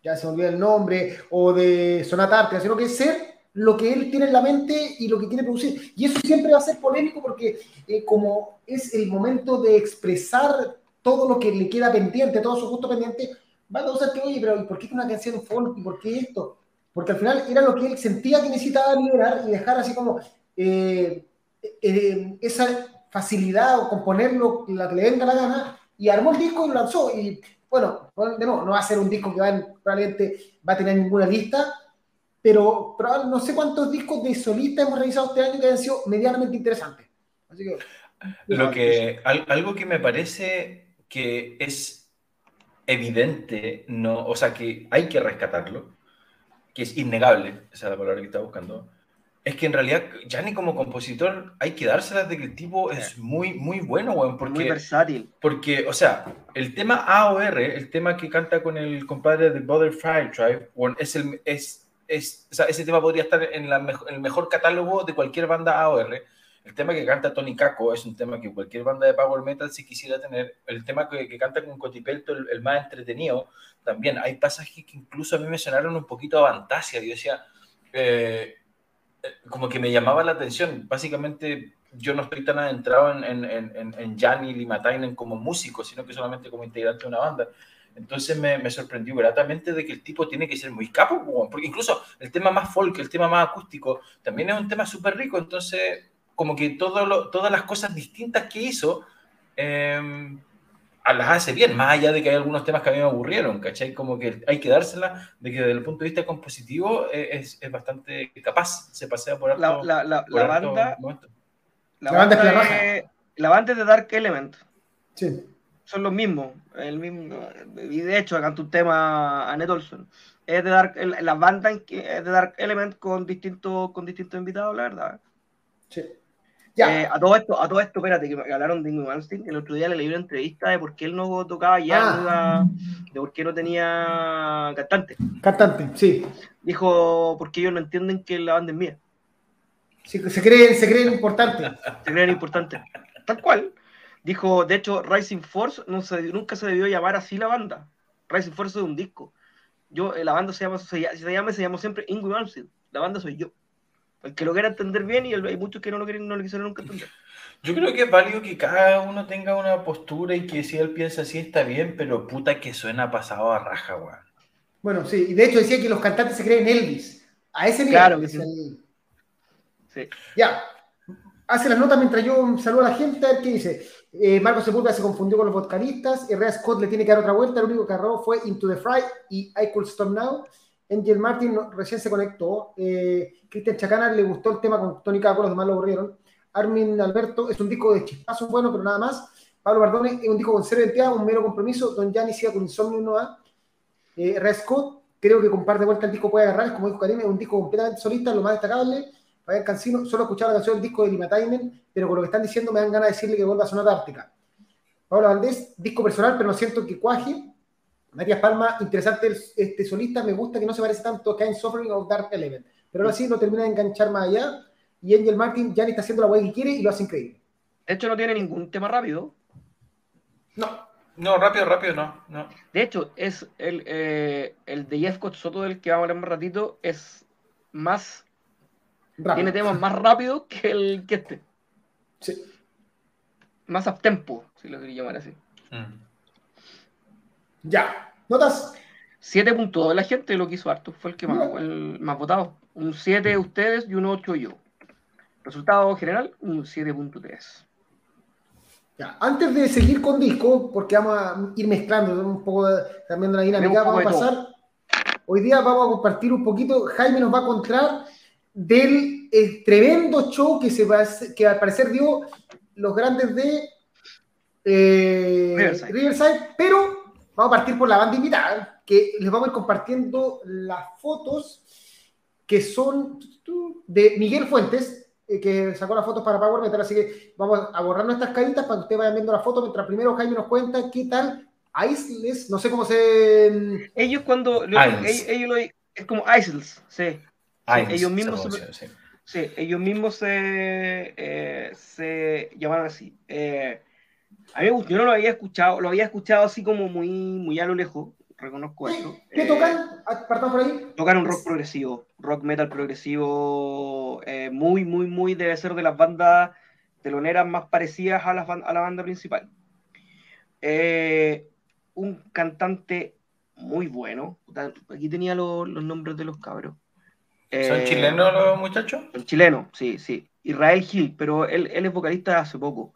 ya se olvida el nombre, o de Sonata Ártica, sino que es ser lo que él tiene en la mente y lo que quiere producir. Y eso siempre va a ser polémico porque eh, como es el momento de expresar todo lo que le queda pendiente, todo su gusto pendiente, va a causar que, oye, pero ¿y por qué una canción folk? ¿Y por qué esto? Porque al final era lo que él sentía que necesitaba liberar y dejar así como eh, eh, esa facilidad o componerlo, la que le venga la gana, y armó el disco y lo lanzó. Y bueno, de nuevo, no va a ser un disco que va en, probablemente va a tener ninguna lista, pero, pero no sé cuántos discos de solista hemos revisado este año que han sido medianamente interesantes. Así que, Lo que, al, algo que me parece que es evidente, no, o sea, que hay que rescatarlo, que es innegable, esa es la palabra que estaba buscando, es que en realidad Gianni como compositor hay que dárselas de que el tipo es muy, muy bueno, weón, porque, muy versátil. Porque, o sea, el tema A O R, el tema que canta con el compadre de Brother Firetribe, es el, es, es, o sea, ese tema podría estar en, la mejo, en el mejor catálogo de cualquier banda A O R. El tema que canta Tony Kakko es un tema que cualquier banda de power metal si quisiera tener. El tema que, que canta con Cotipelto, el, el más entretenido, también. Hay pasajes que incluso a mí me sonaron un poquito a Fantasia. Yo decía... Eh, como que me llamaba la atención. Básicamente yo no estoy tan adentrado en, en, en, en Gianni Limatainen como músico, sino que solamente como integrante de una banda. Entonces me, me sorprendió gratamente de que el tipo tiene que ser muy capo, porque incluso el tema más folk, el tema más acústico, también es un tema súper rico. Entonces como que todo lo, todas las cosas distintas que hizo eh, las hace bien, más allá de que hay algunos temas que a mí me aburrieron, ¿cachai? Como que hay que dársela de que desde el punto de vista compositivo es, es bastante capaz, se pasea por alto. La, la, la, por la alto banda momento. La, la banda, banda es de, la, la banda es de Dark Element. Sí. Son los mismos, el mismo, y de hecho acá en tu tema Annette Olson es de Dark, la banda es de Dark Element con distintos con distintos invitados, la verdad. Sí. Yeah. Eh, a todo esto, a todo esto, espérate, que me hablaron de Ingrid Mansing, el otro día le leí una entrevista de por qué él no tocaba ya, ah. de por qué no tenía cantante. Cantante, sí. Dijo, porque ellos no entienden que la banda es mía. Sí, se creen, se creen importantes. Se creen importantes. Tal cual. Dijo, de hecho, Rising Force no se, nunca se debió llamar así la banda. Rising Force es un disco. Yo, la banda se llama, se, se llama, se llamó siempre Ingrid Mansing. La banda soy yo. El que lo quiera entender bien y el, hay muchos que no lo quieren, no lo quisieron nunca entender. Yo creo que es válido que cada uno tenga una postura y que si él piensa así está bien, pero puta que suena pasado a raja, weón. Bueno, sí, y de hecho decía que los cantantes se creen Elvis. A ese nivel. Claro que sí. El... sí. Ya. Hace las notas mientras yo saludo a la gente, a ver qué dice. Eh, Marco Sepúlveda se confundió con los vocalistas. Herrera Scott le tiene que dar otra vuelta. El único que agarró fue Into the Fry y I Could Stop Now. Angel Martin recién se conectó. Eh, Cristian Chacana le gustó el tema con Tony Kakko, los demás lo aburrieron. Armin Alberto, es un disco de chispazos bueno, pero nada más. Pablo Bardone, es un disco con cero identidad, un mero compromiso. Don Gianni siga con Insomnio uno A. Eh, Rescott, creo que con par de vueltas el disco puede agarrar, como dijo Karim, es un disco completamente solista, lo más destacable. Fabián Cancino, solo escuchaba la canción del disco de Limatainen, pero con lo que están diciendo me dan ganas de decirle que vuelva a Sonata Ártica. Paola Valdés, disco personal, pero no siento que cuaje. Matías Palma, interesante este solista, me gusta que no se parece tanto a Kind Suffering o Dark Element, pero ahora sí no termina de enganchar más allá. Y Angel Martin ya le está haciendo la hueá que quiere y lo hace increíble. De hecho, no tiene ningún tema rápido. No. No, rápido, rápido, no. no. De hecho, es el, eh, el de Jeff Cotsoto del que vamos a hablar más ratito, es más... rápido. Tiene temas más rápidos que el que este. Sí. Más uptempo, si lo quería llamar así. Mm. Ya. ¿Notas? siete punto dos. La gente lo que hizo harto fue el que más, el más votado. Un siete ustedes y un ocho yo. Resultado general, un siete punto tres. Ya. Antes de seguir con disco, porque vamos a ir mezclando un poco de, también de la dinámica, vamos a pasar. Todo. Hoy día vamos a compartir un poquito. Jaime nos va a contar del eh, tremendo show que, se va, que al parecer dio los grandes de eh, Riverside. Riverside. Pero vamos a partir por la banda invitada, que les vamos a ir compartiendo las fotos que son de Miguel Fuentes, que sacó las fotos para PowerMetal, así que vamos a borrar nuestras caritas para que ustedes vayan viendo las fotos, mientras primero Jaime nos cuenta qué tal Isles, no sé cómo se... Ellos cuando... Lo, ellos, ellos lo, es como Isles, sí. Isles, sí, ellos mismos se, se, sí. Sí, ellos mismos se, eh, se llamaron así. Eh, a mí yo no lo había escuchado, lo había escuchado así como muy, muy a lo lejos, reconozco eso. ¿Qué eh, tocan? ¿Partamos por ahí? Tocan un rock progresivo, rock metal progresivo, eh, muy, muy, muy, debe ser de las bandas teloneras más parecidas a la, a la banda principal. Eh, un cantante muy bueno, aquí tenía lo, los nombres de los cabros. Eh, ¿Son chilenos los muchachos? Son chilenos, sí, sí. Israel Gil, pero él, él es vocalista de hace poco.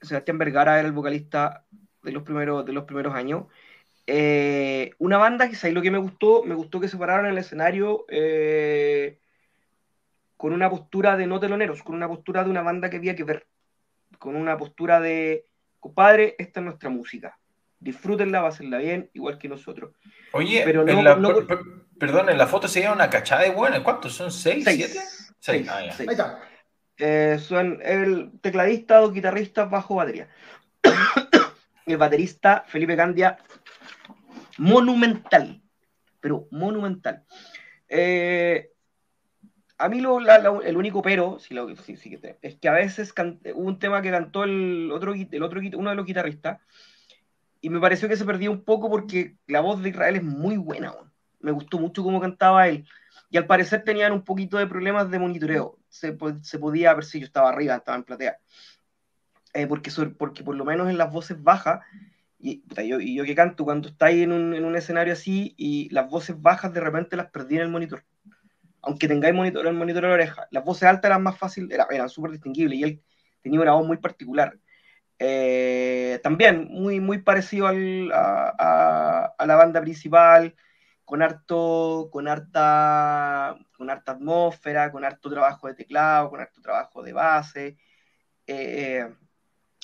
Sebastián Vergara era el vocalista de los primeros, de los primeros años. Eh, una banda que es ahí lo que me gustó, me gustó que se pararon en el escenario eh, con una postura de no teloneros, con una postura de una banda que había que ver, con una postura de, compadre, esta es nuestra música, disfrútenla, pásenla bien, igual que nosotros. Oye, pero no, en la, no, per, per, perdón, en la foto se veía una cachada de buenas, ¿cuántos son? ¿Seis? Seis ¿Siete? Seis, seis, ah, seis. Ahí está. Eh, son el tecladista, dos guitarristas, bajo, batería. El baterista, Felipe Candia, monumental, pero monumental. Eh, a mí lo, la, la, el único pero si lo, si, si, es que a veces cante, hubo un tema que cantó el otro, el otro, uno de los guitarristas y me pareció que se perdió un poco porque la voz de Israel es muy buena, me gustó mucho cómo cantaba él y al parecer tenían un poquito de problemas de monitoreo, se, se podía ver si yo estaba arriba, estaba en platea, eh, porque, porque por lo menos en las voces bajas. Y, y, yo, y yo que canto, cuando estáis en un, en un escenario así y las voces bajas de repente las perdí en el monitor, aunque tengáis monitor, el monitor a la oreja, las voces altas eran más fáciles, eran, eran súper distinguibles y él tenía una voz muy particular, eh, también muy, muy parecido al, a, a, a la banda principal, con harto con harta, con harta atmósfera, con harto trabajo de teclado, con harto trabajo de base, eh, eh,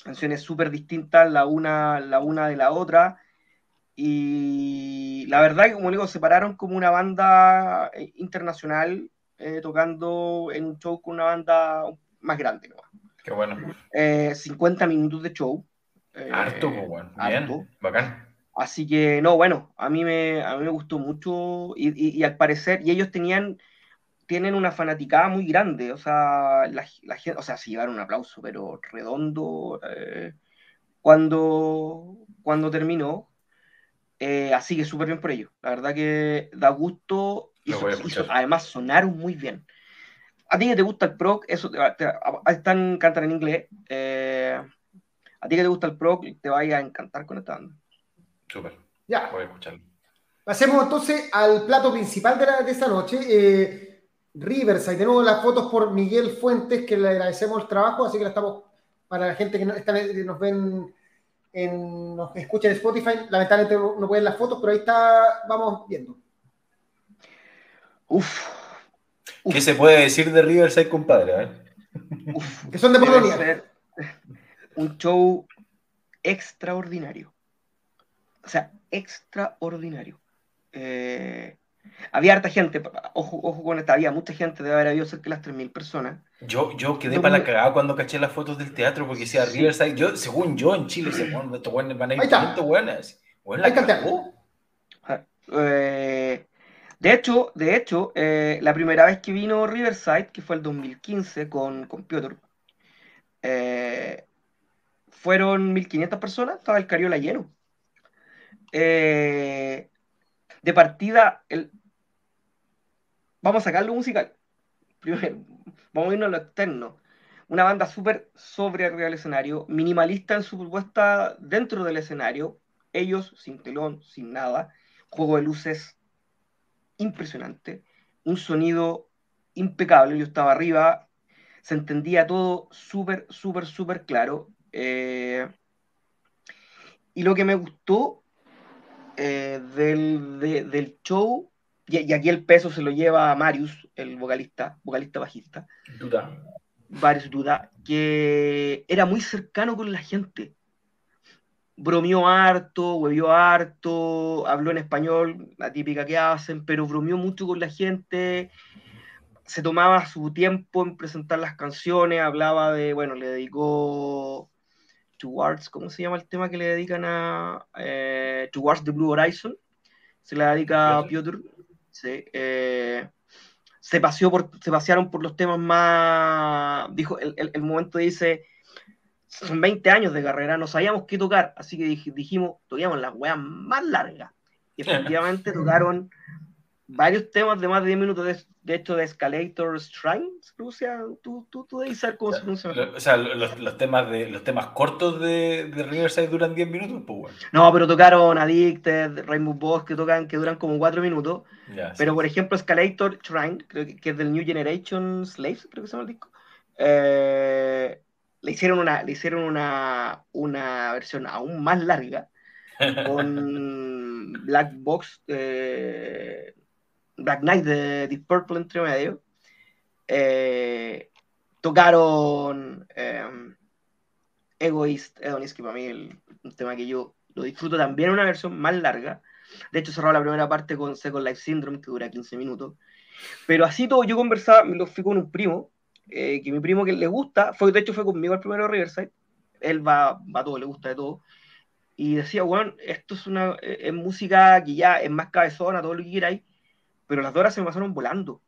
canciones súper distintas la una, la una de la otra, y la verdad que, como digo, se pararon como una banda internacional, eh, tocando en un show con una banda más grande, ¿no? Qué bueno. Eh, cincuenta minutos de show. Eh, harto, bueno. Bien, harto. Bacán. Así que, no, bueno, a mí me, a mí me gustó mucho, y, y, y al parecer, y ellos tenían... tienen una fanaticada muy grande, o sea, la, la gente, o sea, sí llevaron un aplauso, pero redondo, eh, cuando, cuando terminó, eh, así que súper bien por ello, la verdad que da gusto, hizo, hizo, además sonaron muy bien. A ti que te gusta el prog, eso te, te, están, cantan en inglés, eh, a ti que te gusta el prog, te vaya a encantar con esta banda. Súper, ya, voy a escucharlo. Pasemos entonces al plato principal de, la, de esta noche, eh, Riverside, de nuevo las fotos por Miguel Fuentes, que le agradecemos el trabajo, así que la estamos, para la gente que no, está, nos ven, en, nos escucha en Spotify, lamentablemente no pueden las fotos, pero ahí está, vamos viendo. Uf. Uf. ¿Qué se puede decir de Riverside, compadre? ¿Eh? Uf. Que son de Polonia. Un show extraordinario. O sea, extraordinario. Eh, había harta gente, ojo, ojo con esta, había mucha gente, debe haber habido cerca de las tres mil personas. Yo, yo quedé no, para la cagada cuando caché las fotos del teatro, porque decía sí. Riverside, yo, según yo, en Chile, según estos buenos van a ir tanto buenas. Ahí está. Eh, de hecho, de hecho eh, la primera vez que vino Riverside, que fue el dos mil quince con, con Piotr, eh, fueron mil quinientas personas, estaba el Cariola lleno. Eh, de partida, el... vamos a sacar lo musical. Primero, vamos a irnos a lo externo. Una banda súper sobre arriba del escenario, minimalista en su propuesta dentro del escenario. Ellos sin telón, sin nada. Juego de luces impresionante. Un sonido impecable. Yo estaba arriba. Se entendía todo súper, súper, súper claro. Eh, y lo que me gustó eh, del, de, del show, y, y aquí el peso se lo lleva a Marius, el vocalista, vocalista bajista. Duda. Varios dudas. Que era muy cercano con la gente. Bromeó harto, huevió harto, habló en español, la típica que hacen, pero bromeó mucho con la gente, se tomaba su tiempo en presentar las canciones, hablaba de, bueno, le dedicó Towards, ¿cómo se llama el tema que le dedican a eh, Towards the Blue Horizon? Se la dedica a Piotr. Sí, eh, se, paseó por, se pasearon por los temas más, dijo, el, el, el momento dice... Son veinte años de carrera, no sabíamos qué tocar, así que dijimos, toquemos las weas más largas. Y efectivamente tocaron varios temas de más de diez minutos, de, de hecho de Escalator Shrine, o sea, tú, tú, tú debes saber cómo se funciona. O sea, los, los, temas, de, los temas cortos de, de Riverside duran diez minutos, pues bueno. No, pero tocaron Addicted, Rainbow Boss, que tocan, que duran como cuatro minutos, yeah, pero sí. Por ejemplo Escalator Shrine, creo que, que es del New Generation Slaves, creo que se llama el disco, eh... Le hicieron, una, le hicieron una, una versión aún más larga con Black Box, eh, Black Knight de Deep Purple entre medio. Eh, tocaron eh, Egoist, Agonist, que para mí es un tema que yo lo disfruto también, una versión más larga. De hecho, cerró la primera parte con Second Life Syndrome, que dura quince minutos. Pero así todo, yo conversaba, lo fui con un primo. Eh, que mi primo que le gusta, fue, de hecho fue conmigo al primero de Riverside, él va, va a todo, le gusta de todo, y decía, bueno, esto es una es música que ya es más cabezona, todo lo que quieras, pero las dos horas se me pasaron volando.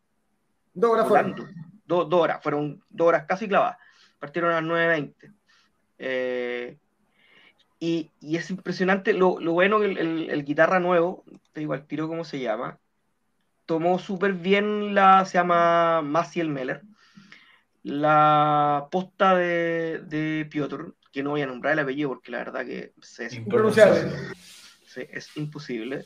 Dos horas volando. Fueron. Do, dos horas, fueron dos horas casi clavadas, partieron a las nueve veinte. Eh, y, y es impresionante, lo, lo bueno que el, el, el guitarra nuevo, te digo al tiro cómo se llama, tomó súper bien la, se llama Maciel Meller, la posta de, de Piotr, que no voy a nombrar el apellido porque la verdad que es impronunciable. Sí, es imposible.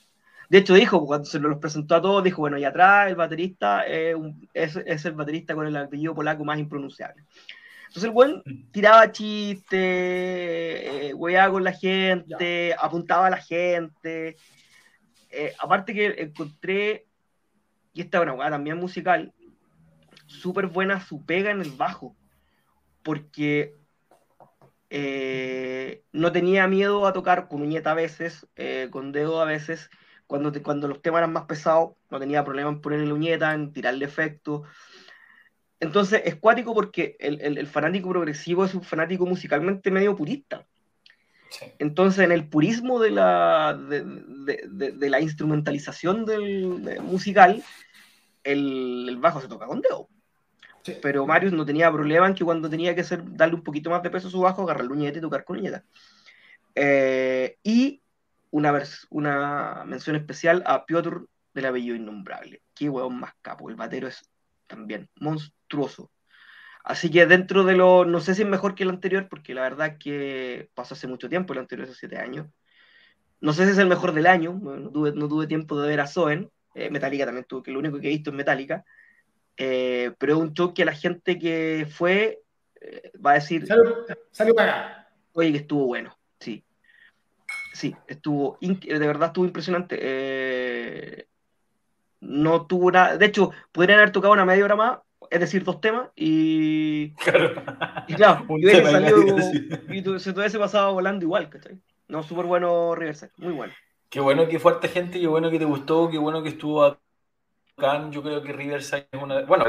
De hecho dijo, cuando se los presentó a todos, dijo, bueno, y atrás el baterista es, un, es, es el baterista con el apellido polaco más impronunciable. Entonces el buen tiraba chistes, eh, hueaba con la gente, ya. Apuntaba a la gente. Eh, aparte que encontré, y esta bueno, también musical, súper buena su pega en el bajo, porque eh, no tenía miedo a tocar con uñeta a veces, eh, con dedo a veces, cuando, te, cuando los temas eran más pesados, no tenía problema en ponerle la uñeta, en tirarle efecto. Entonces es cuático porque el, el, el fanático progresivo es un fanático musicalmente medio purista. Sí. Entonces en el purismo de la, de, de, de, de la instrumentalización del, de, musical, el, el bajo se toca con dedo. Sí. Pero Marius no tenía problema en que cuando tenía que hacer, darle un poquito más de peso a su bajo, agarrar la uñeta y tocar con uñeta. Eh, y una, vers- una mención especial a Piotr del apellido innombrable. Qué huevón más capo. El batero es también monstruoso. Así que dentro de lo... No sé si es mejor que el anterior, porque la verdad que pasó hace mucho tiempo, el anterior hace siete años. No sé si es el mejor del año. No tuve, no tuve tiempo de ver a Soen. Eh, Metallica también tuvo, que lo único que he visto es Metallica. Eh, pero es un show que la gente que fue eh, va a decir... Salud, salud para. Oye, que estuvo bueno, sí. Sí, estuvo... Inc- de verdad estuvo impresionante. Eh, no tuvo nada... De hecho, podrían haber tocado una media hora más, es decir, dos temas, y... Claro. Y claro, yo hubiera salido... Y se todo ese pasaba volando igual, ¿cachai? No, súper bueno Riverside, muy bueno. Qué bueno que fue harta gente, qué bueno que te gustó, qué bueno que estuvo acá. Yo creo que Riverside es una... Bueno,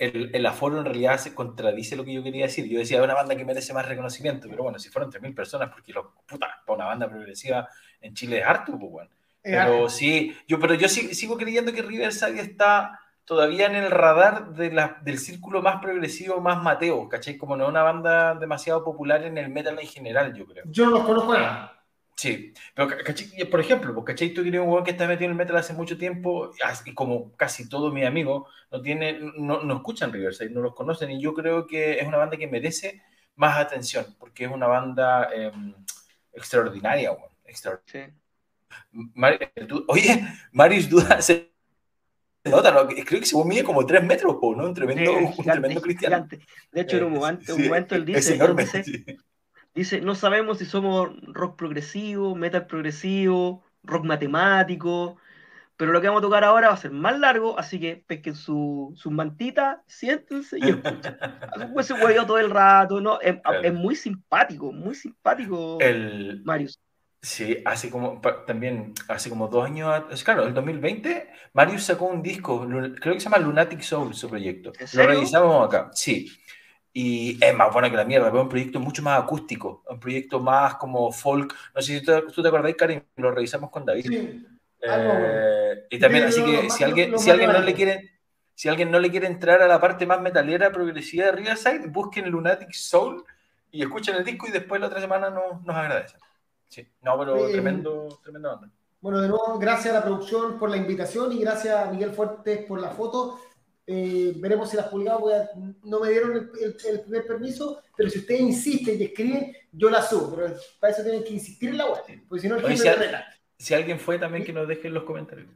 el, el aforo en realidad se contradice lo que yo quería decir. Yo decía, es una banda que merece más reconocimiento, pero bueno, si fueron tres mil personas, porque los putas, para una banda progresiva en Chile es harto, pues bueno. Pero sí, yo, pero yo sig- sigo creyendo que Riverside está todavía en el radar de la, del círculo más progresivo, más mateo, ¿cachai? Como no es una banda demasiado popular en el metal en general, yo creo. Yo no los conozco nada. Sí, pero ¿cachai? Por ejemplo, ¿cachai? Tú tienes un weón que está metido en el metal hace mucho tiempo, y como casi todos mis amigos, no, tiene, no, no escuchan Riverside, no los conocen, y yo creo que es una banda que merece más atención, porque es una banda eh, extraordinaria, weón. Extraordinaria. Sí. Mar- Oye, Marius Duda se nota, ¿no? Creo que se mide como tres metros, po, ¿no? Un tremendo, sí, gigante, un tremendo cristiano. Gigante. De hecho, en un momento, sí, un momento él dice, es enorme, dice, sí. dice, no sabemos si somos rock progresivo, metal progresivo, rock matemático, pero lo que vamos a tocar ahora va a ser más largo, así que pesquen sus su mantitas, siéntense y escuchen. Pues se huevió todo el rato, ¿no? Es, el, es muy simpático, muy simpático el... Marius. Sí, hace como, también, hace como dos años, es claro, el dos mil veinte, Marius sacó un disco, creo que se llama Lunatic Soul, su proyecto. Lo revisamos acá, sí. Y es más bueno que la mierda, pero es un proyecto mucho más acústico, un proyecto más como folk. No sé si tú, tú te acordás, Karim, lo revisamos con David. Sí. Eh, ah, no. Y también, así que si alguien, si alguien no le quiere... Si alguien no le quiere entrar a la parte más metalera, progresiva de Riverside, busquen Lunatic Soul y escuchen el disco y después la otra semana no, nos agradecen. Sí, no, pero eh, tremendo, tremendo banda. Bueno, de nuevo, gracias a la producción por la invitación y gracias a Miguel Fuertes por la foto. Eh, veremos si las publicamos, voy a, no me dieron el, el, el primer permiso, pero si ustedes insisten y escriben, yo la subo, pero para eso tienen que insistir en la web, porque si no, el si, al, si alguien fue también y, que nos dejen los comentarios.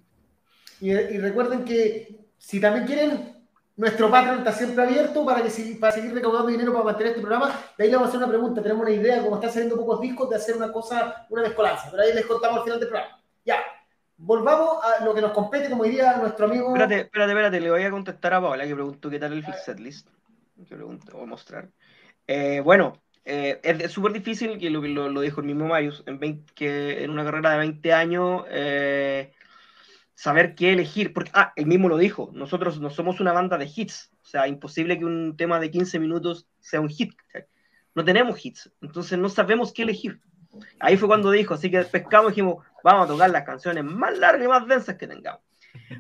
Y, y recuerden que, si también quieren, nuestro Patreon está siempre abierto para, que, para seguir recaudando dinero para mantener este programa. De ahí le vamos a hacer una pregunta. Tenemos una idea, como están saliendo pocos discos, de hacer una cosa, una mezcolanza. Pero ahí les contamos al final del programa. Ya, volvamos a lo que nos compete, como diría nuestro amigo... Espérate, espérate, espérate. Le voy a contestar a Paola, que preguntó qué tal el setlist. Yo pregunto, voy a mostrar. Eh, bueno, eh, es súper difícil, que lo, lo, lo dijo el mismo Marius, en veinte, que en una carrera de veinte años... Eh, saber qué elegir, porque, ah, él mismo lo dijo, nosotros no somos una banda de hits, o sea, imposible que un tema de quince minutos sea un hit, no tenemos hits, entonces no sabemos qué elegir. Ahí fue cuando dijo, así que pescamos y dijimos, vamos a tocar las canciones más largas y más densas que tengamos,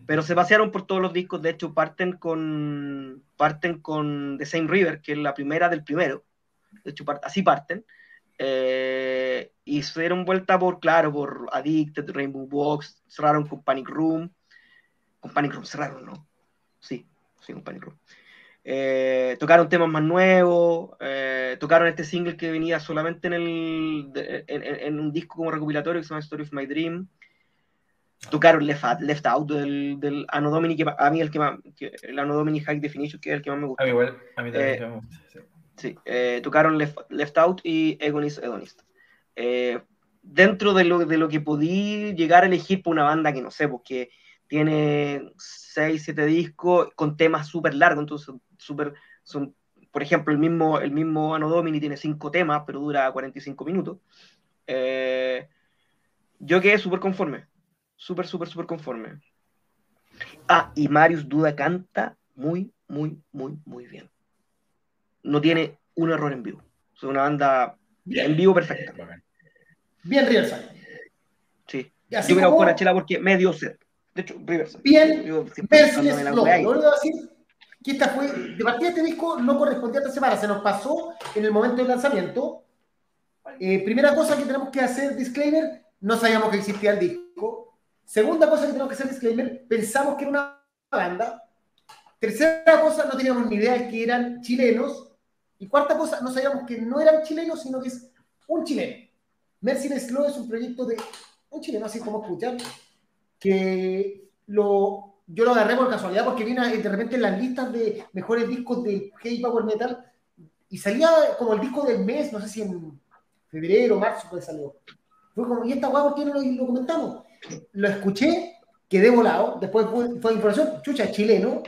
pero se pasearon por todos los discos, de hecho parten con parten con The Same River, que es la primera del primero, de hecho part, así parten, Eh, y se dieron vuelta por, claro, por Addicted, Rainbow Box, cerraron con Panic Room, con Panic Room cerraron, ¿no? Sí, sí, con Panic Room. Eh, tocaron temas más nuevos, eh, tocaron este single que venía solamente en, el, de, en, en un disco como recopilatorio que se llama Story of My Dream. Tocaron Left, Left Out del, del Anno Domini, que a mí el que más, que, el Anno Domini High Definition, que es el que más me gusta. A mí igual, a mí también eh, me gusta, sí. Sí, eh, tocaron Left, Left Out y Agonist, Agonist. Eh, dentro de lo, de lo que podí llegar a elegir por una banda que no sé, porque tiene seis, siete discos con temas súper largos, entonces super, son, por ejemplo, el mismo, el mismo Anno Domini tiene cinco temas, pero dura cuarenta y cinco minutos. Eh, yo quedé súper conforme, súper, súper, súper conforme. Ah, y Marius Duda canta muy, muy, muy, muy bien. No tiene un error en vivo. Es una banda bien, en vivo perfecta. Bien, bien Riverside. Sí. Yo me la busco a la chela porque me dio sed. De hecho, Riverside. Bien, Merciless Law. Lo único que voy a decir que esta fue, de partida este disco no correspondía a esta semana. Se nos pasó en el momento del lanzamiento. Eh, primera cosa que tenemos que hacer, disclaimer, no sabíamos que existía el disco. Segunda cosa que tenemos que hacer, disclaimer, pensamos que era una banda. Tercera cosa, no teníamos ni idea de que eran chilenos. Y cuarta cosa, no sabíamos que no eran chilenos, sino que es un chileno. Merciless Law es un proyecto de un chileno, así como escuchar, que lo, yo lo agarré por casualidad porque vino de repente en las listas de mejores discos de heavy power metal y salía como el disco del mes, no sé si en febrero o marzo pues salió. Fue como, y esta guapo, ¿por qué no lo, lo comentamos? Lo escuché, quedé volado, después fue, fue información, chucha, es chileno.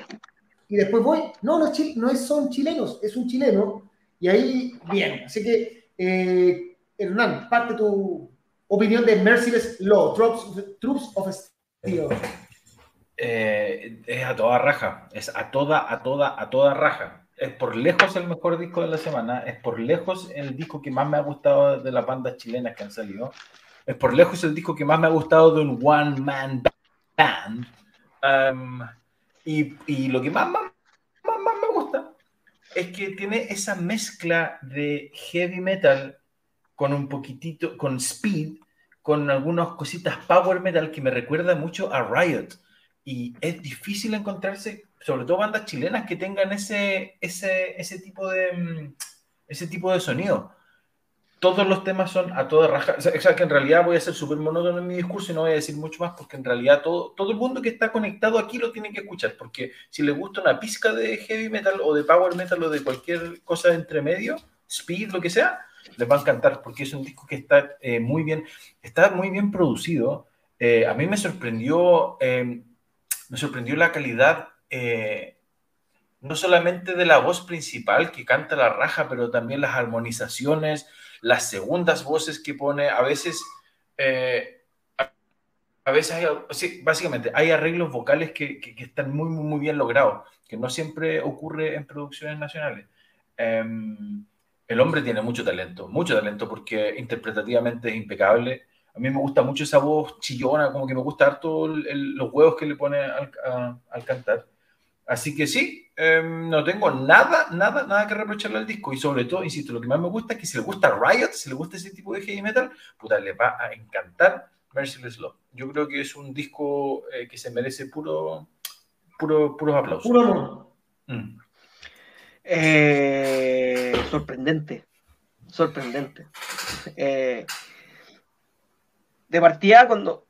Y después voy, no, no, no son chilenos, es un chileno. Y ahí, bien. Así que, eh, Hernán, parte tu, opinión de Merciless Law, Troops, Troops of Steel. Eh, es a toda raja, es a toda, a toda, a toda raja. Es por lejos el mejor disco de la semana, es por lejos el disco que más me ha gustado de las bandas chilenas que han salido, es por lejos el disco que más me ha gustado de un one man band, um, y, y lo que más, más, más, más me gusta es que tiene esa mezcla de heavy metal con un poquitito, con speed, con algunas cositas power metal que me recuerda mucho a Riot, y es difícil encontrarse, sobre todo bandas chilenas que tengan ese, ese, ese, tipo, de, ese tipo de sonido. Todos los temas son a toda raja. O sea, que en realidad voy a ser súper monótono en mi discurso y no voy a decir mucho más, porque en realidad todo, todo el mundo que está conectado aquí lo tiene que escuchar, porque si les gusta una pizca de heavy metal o de power metal o de cualquier cosa de entre medio, speed, lo que sea, les va a encantar, porque es un disco que está, eh, muy bien, está muy bien producido. Eh, a mí me sorprendió, eh, me sorprendió la calidad, eh, no solamente de la voz principal que canta la raja, pero también las armonizaciones, las segundas voces que pone, a veces, eh, a veces hay, sí, básicamente hay arreglos vocales que, que, que están muy, muy, muy bien logrados, que no siempre ocurre en producciones nacionales. Eh, el hombre tiene mucho talento, mucho talento, porque interpretativamente es impecable. A mí me gusta mucho esa voz chillona, como que me gusta harto el, el, los huevos que le pone al, a, al cantar. Así que sí, eh, no tengo nada, nada, nada que reprocharle al disco. Y sobre todo, insisto, lo que más me gusta es que si le gusta Riot, si le gusta ese tipo de heavy metal, puta, le va a encantar Merciless Law. Yo creo que es un disco, eh, que se merece puro, puro, puros aplausos. Puro amor. Mm. Eh, sorprendente, sorprendente. Eh... De partida, cuando...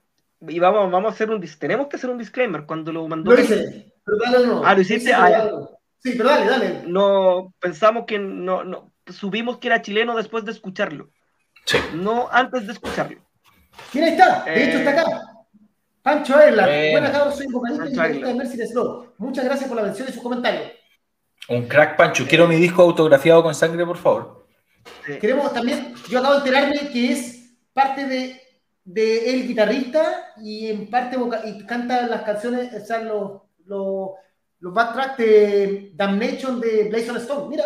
Y vamos, vamos a hacer un... Tenemos que hacer un disclaimer. Cuando lo mandó... Lo hice, pero dale no. Ah, lo hiciste. Ah, ya. Sí, pero dale, dale. No, pensamos que no, no... Subimos que era chileno después de escucharlo. Sí. No antes de escucharlo. Mira, ahí está. De eh... hecho, está acá. Pancho Ayla. Eh... Buenas, cabros. Soy vocalista y vocalista de Merciless Law. Muchas gracias por la mención y sus comentarios. Un crack, Pancho. Quiero eh... mi disco autografiado con sangre, por favor. Eh... Queremos también... Yo acabo de enterarme que es parte de... de él guitarrista y en parte vocal, y canta las canciones, o sea, los, los, los backtracks de Damnation de Blazon Stone. Mira,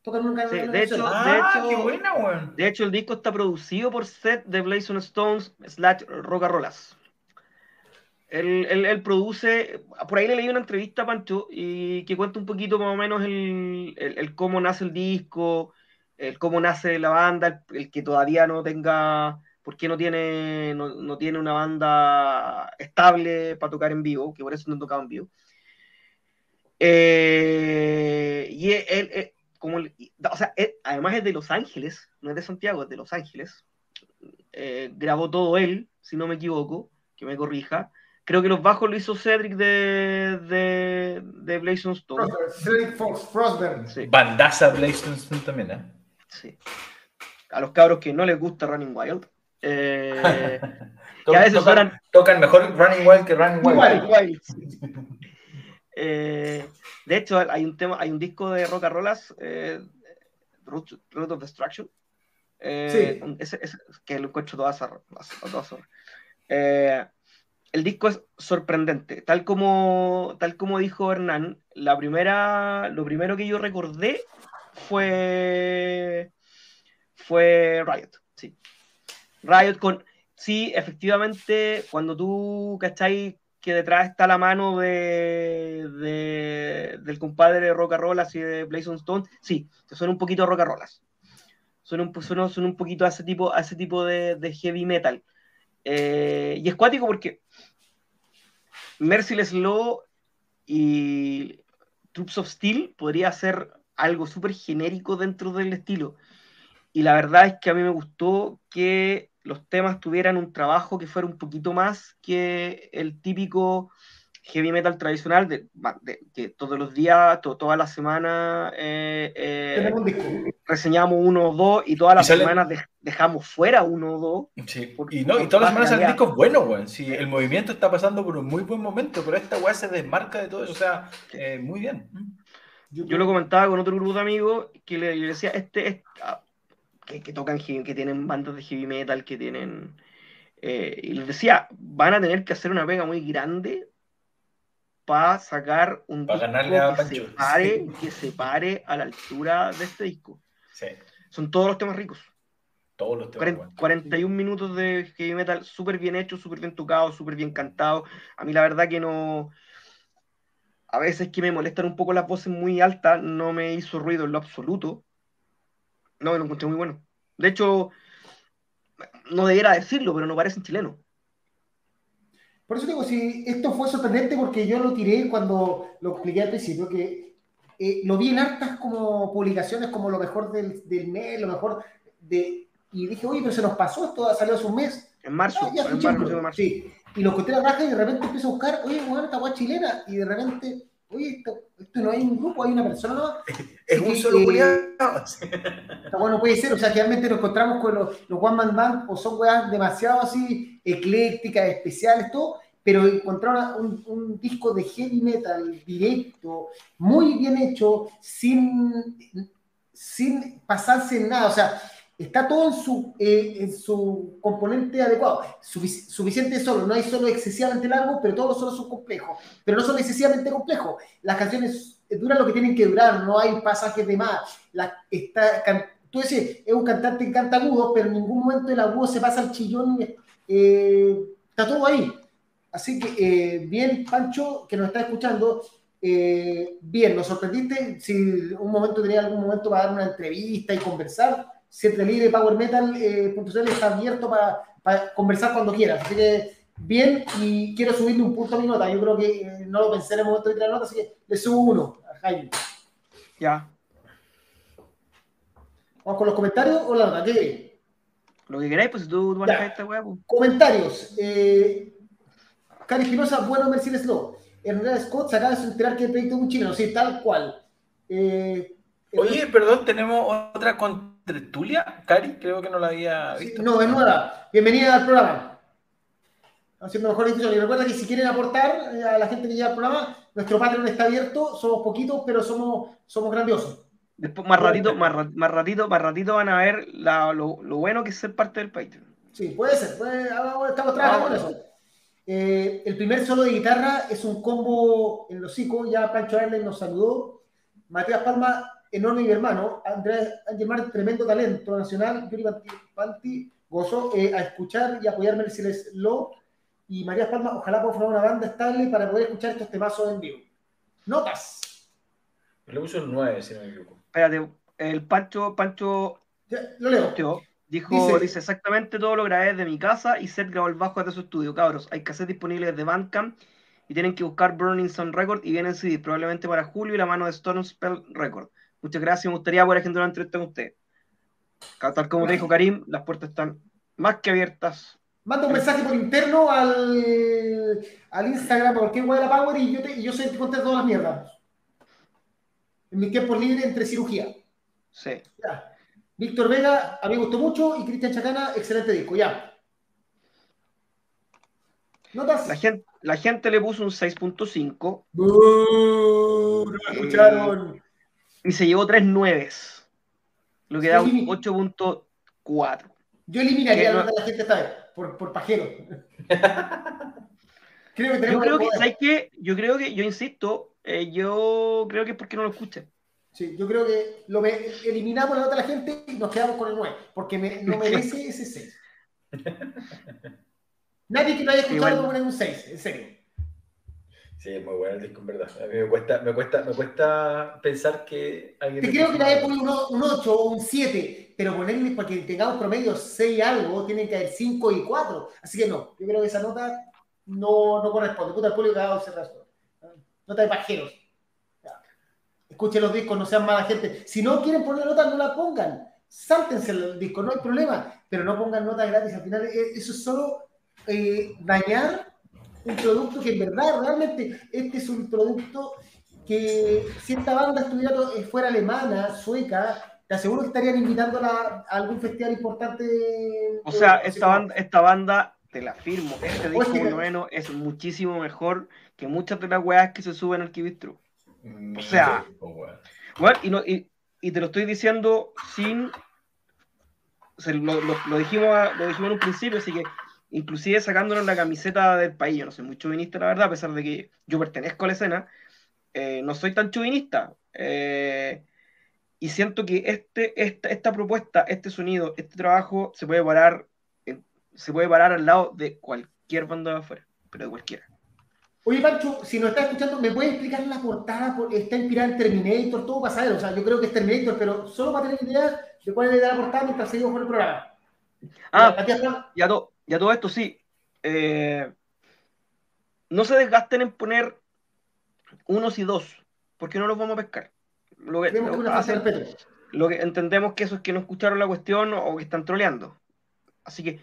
tocan una canción. Sí, de, hecho, ah, de, hecho, buena, bueno. de hecho, el disco está producido por Seth de Blazon Stones slash Rocka Rollas. Él, él, él produce, por ahí le leí una entrevista a Pancho y que cuenta un poquito más o menos el, el, el cómo nace el disco, el cómo nace la banda, el, el que todavía no tenga... ¿Por qué no tiene, no, no tiene una banda estable para tocar en vivo? Que por eso no han tocado en vivo. Eh, y él, él como, o sea, él, además es de Los Ángeles, no es de Santiago, es de Los Ángeles. Eh, grabó todo él, si no me equivoco, que me corrija. Creo que los bajos lo hizo Cedric de, de, de Blazon Stone. Cedric Frostburn. Sí. Bandaza Blazon Stone también, ¿eh? Sí. A los cabros que no les gusta Running Wild. Eh, que a veces tocan, eran... tocan mejor Running Wild que Running Wild. Wild, Wild sí. eh, de hecho, hay un tema, hay un disco de Rocka Rollas, eh, Root, Root of Destruction, eh, sí. ese, ese, que lo encuentro todas a, a todas eh, el disco es sorprendente, tal como, tal como dijo Hernán. La primera, lo primero que yo recordé fue fue Riot, sí. Riot con... Sí, efectivamente, cuando tú, ¿cachai? Que detrás está la mano de, de del compadre de Rocka Rollas y de Blazon Stone, sí, te suena un poquito a Rocka Rollas. Suena un, suena, suena un poquito a ese tipo, a ese tipo de, de heavy metal. Eh, y es cuático porque Merciless Law y Troops of Steel podría ser algo súper genérico dentro del estilo. Y la verdad es que a mí me gustó que los temas tuvieran un trabajo que fuera un poquito más que el típico heavy metal tradicional de, de, que todos los días, to, todas las semanas eh, eh, reseñamos uno o dos y todas las y semanas sale... dejamos fuera uno o dos. Sí. Por, y, no, y todas las semanas salen discos buenos, güey. Sí, el movimiento está pasando por un muy buen momento, pero esta weá se desmarca de todo eso, o sea, eh, muy bien. Yo, Yo lo comentaba con otro grupo de amigos que le, le decía, este... este que, que tocan, que tienen bandas de heavy metal, que tienen... Eh, y les decía, van a tener que hacer una pega muy grande para sacar un pa disco que se, pare, que se pare a la altura de este disco. Sí. Son todos los temas ricos. Todos los temas ricos. cuarenta y un minutos de heavy metal súper bien hecho, súper bien tocado, súper bien cantado. A mí la verdad que no... A veces que me molestan un poco las voces muy altas, no me hizo ruido en lo absoluto. No, me lo encontré muy bueno. De hecho, no debiera decirlo, pero no parecen chilenos. Por eso digo, si esto fue sorprendente, porque yo lo tiré cuando lo expliqué al principio, que eh, lo vi en hartas como publicaciones, como lo mejor del, del mes, lo mejor de... Y dije, oye, pero se nos pasó, esto salió hace un mes. En marzo, ah, ya en marzo, marzo. Sí. Y lo encontré a la raja y de repente empiezo a buscar, oye, bueno, esta guay chilena, y de repente, oye, esto, esto no hay un grupo, hay una persona nueva. Es un solo culiado. Está bueno, puede ser, o sea, realmente nos encontramos con los, los One Man Band, o son weas demasiado así, eclécticas, especiales, todo, pero encontrar un, un disco de heavy metal directo, muy bien hecho, sin, sin pasarse en nada, o sea, está todo en su, eh, en su componente adecuado. Sufic- suficiente solo, no hay solo excesivamente largo, pero todos los solos son complejos, pero no son excesivamente complejos. Las canciones duran lo que tienen que durar, no hay pasajes de más. La, está, can- tú decís, es un cantante que canta agudo, pero en ningún momento el agudo se pasa al chillón. Eh, está todo ahí. Así que, eh, bien, Pancho, que nos está escuchando. Eh, bien, nos sorprendiste. Si un momento tenía algún momento para dar una entrevista y conversar, siempre libre, power metal punto c l está abierto para, para conversar cuando quieras. Así que, bien, y quiero subirle un punto a mi nota. Yo creo que eh, no lo pensé en el momento de tirar la nota, así que le subo uno a Jaime. Ya. ¿Vamos con los comentarios o la nota? ¿Qué queréis? Lo que queráis, pues si tú, tú manejas esta huevo. Comentarios. Eh, Cari Espinosa, bueno, Merciless Law. Herrera Scott se acaba de enterar que el proyecto es un chileno, sí, tal cual. Eh, Oye, el... perdón, tenemos otra con. Tertulia, Cari, creo que no la había visto. Sí, no, es nueva. Bienvenida al programa. Haciendo mejor discusión. Y recuerda que si quieren aportar eh, a la gente que llega al programa, nuestro Patreon está abierto. Somos poquitos, pero somos, somos grandiosos. Después, más ratito, más, más ratito, más ratito van a ver la, lo, lo bueno que es ser parte del Patreon. Sí, puede ser. Puede, estamos trabajando con eso. Eh, el primer solo de guitarra es un combo en los hocico. Ya Pancho Arles nos saludó. Matías Palma, enorme mi hermano, Andrés Angel Martin, tremendo talento nacional, Yuri Panti, gozó eh, a escuchar y apoyarme en Merciless Law, y María Palma, ojalá pueda formar una banda estable para poder escuchar estos temazos en vivo. ¡Notas! Le puso el nueve, si no me equivoco. Espérate, el Pancho, Pancho... Ya, lo leo. Dijo, dice, dice, exactamente todo lo grabé desde mi casa y Seth grabó el bajo desde su estudio, cabros. Hay cassettes disponibles de Bandcamp y tienen que buscar Burning Sun Record y vienen C D, probablemente para julio y la mano de Storm Spell Record. Muchas gracias, me gustaría poder agendar una entrevista con usted. Tal como te dijo Karim, las puertas están más que abiertas. Manda un mensaje por interno al, al Instagram, porque es Guadalajara Power, y yo, te, y yo sé que conté todas las mierdas. En mi tiempo libre entre cirugía. Sí. Ya. Víctor Vega, a mí me gustó mucho, y Cristian Chacana, excelente disco, ya. ¿Notas? La gente, la gente le puso un seis punto cinco. ¡Bú! No me escucharon. Y se llevó tres nueves, lo que da un ocho punto cuatro. Yo eliminaría no... a la gente esta vez, por, por pajero. creo que yo creo que, ¿sabes qué? Yo creo que, yo insisto, eh, yo creo que es porque no lo escuchan. Sí, yo creo que lo me... eliminamos la nota de la gente y nos quedamos con el nueve, porque me, no merece ese seis. Nadie que lo haya escuchado pone un seis, en serio. Sí, es muy bueno el disco, en verdad. A mí me cuesta, me cuesta, me cuesta pensar que alguien... Te creo que nadie pone un ocho o un siete, pero ponerle, porque tengamos promedio seis algo, tienen que haber cinco y cuatro. Así que no, yo creo que esa nota no, no corresponde. Puta, el público cada uno se razón. Nota de pajeros. Escuchen los discos, no sean mala gente. Si no quieren poner notas, no la pongan. Sáltense el disco, no hay problema. Pero no pongan notas gratis. Al final, eso es solo eh, dañar un producto que en verdad, realmente, este es un producto que si esta banda estuviera fuera alemana, sueca, te aseguro que estarían invitándola a algún festival importante. O sea, de... esta banda, esta banda, te la firmo, este disco por lo menos es muchísimo mejor que muchas de las weas que se suben al Kibistru. O sea, bueno, y, no, y, y te lo estoy diciendo sin se, lo, lo, lo, dijimos a, lo dijimos en un principio, así que inclusive sacándonos la camiseta del país, yo no soy muy chauvinista, la verdad, a pesar de que yo pertenezco a la escena, eh, no soy tan chauvinista, eh, y siento que este, esta, esta propuesta, este sonido, este trabajo se puede parar, eh, se puede parar al lado de cualquier banda de afuera, pero de cualquiera. Oye, Pancho, si nos está escuchando, ¿me puedes explicar la portada? Está inspirada en Terminator, todo pasado, o sea, yo creo que es Terminator, pero solo para tener idea de cuál es la portada mientras seguimos con el programa. Ah, y a, to, y a todo esto, sí. Eh, no se desgasten en poner unos y dos, porque no los vamos a pescar. Lo que, lo, que hacen, lo que entendemos que eso es que no escucharon la cuestión o que están troleando. Así que,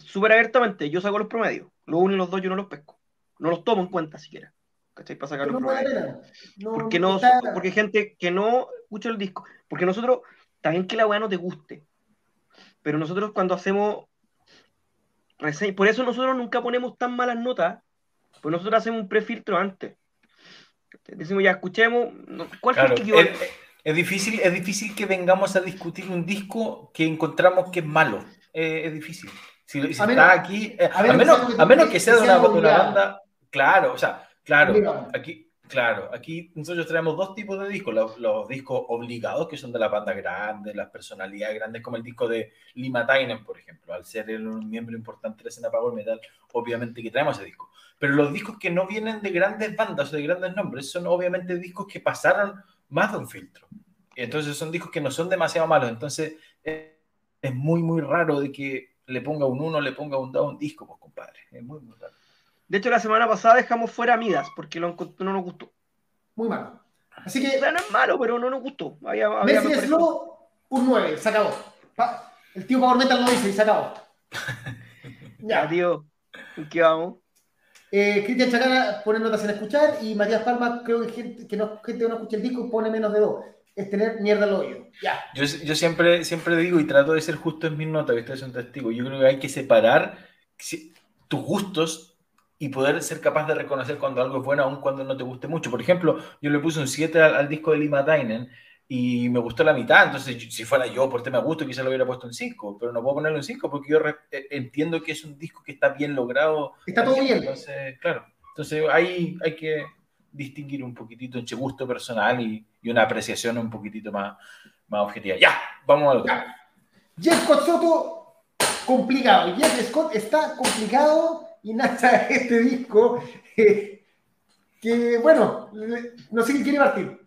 súper abiertamente, yo saco los promedios. Los uno y los dos yo no los pesco. No los tomo en cuenta siquiera, ¿cachai? Para sacar un problema. No, porque, no, está... porque gente que no escucha el disco, porque nosotros, también que la weá no te guste, pero nosotros cuando hacemos reseñas, por eso nosotros nunca ponemos tan malas notas, pues nosotros hacemos un prefiltro antes. Decimos, ya escuchemos, ¿cuál claro, fue el que es, es, difícil, es difícil que vengamos a discutir un disco que encontramos que es malo, eh, es difícil. Si, si está menos, aquí, eh, a, menos, menos que, a menos que sea de una, una banda... Claro, o sea, claro, aquí, claro, aquí nosotros tenemos dos tipos de discos, los, los discos obligados, que son de las bandas grandes, las personalidades grandes, como el disco de Lima Tynan, por ejemplo, al ser el, un miembro importante de la escena Power Metal, obviamente que traemos ese disco. Pero los discos que no vienen de grandes bandas o de grandes nombres, son obviamente discos que pasaron más de un filtro. Entonces son discos que no son demasiado malos, entonces eh, es muy, muy raro de que le ponga un uno, le ponga un dos a un disco, pues compadre, es muy, muy raro. De hecho, la semana pasada dejamos fuera Midas porque lo, no nos gustó. Muy malo. Así que... No es malo, pero no nos gustó. Merciless Law, un nueve, se acabó. Pa, el tío Power Metal lo dice y se acabó. Ya, tío. ¿En qué vamos? Eh, Cristian Chacana pone notas en escuchar y Matías Palma, creo que gente que no, gente que no escucha el disco pone menos de dos. Es tener mierda al oído. Ya. Yo, yo siempre, siempre digo y trato de ser justo en mis notas, que ustedes son testigos. Yo creo que hay que separar si, tus gustos y poder ser capaz de reconocer cuando algo es bueno, aun cuando no te guste mucho. Por ejemplo, yo le puse un siete al, al disco de Lima Tynan y me gustó la mitad, entonces si fuera yo por tema de gusto quizás lo hubiera puesto un cinco, pero no puedo ponerle un cinco porque yo entiendo que es un disco que está bien logrado. Está todo bien. Entonces, claro, entonces ahí hay que distinguir un poquitito entre gusto personal y, y una apreciación un poquitito más, más objetiva. ¡Ya! Vamos a lo que... Jeff Scott Soto, complicado. Jeff Scott está complicado... Y nace este disco eh, que, bueno, no sé qué quiere partir.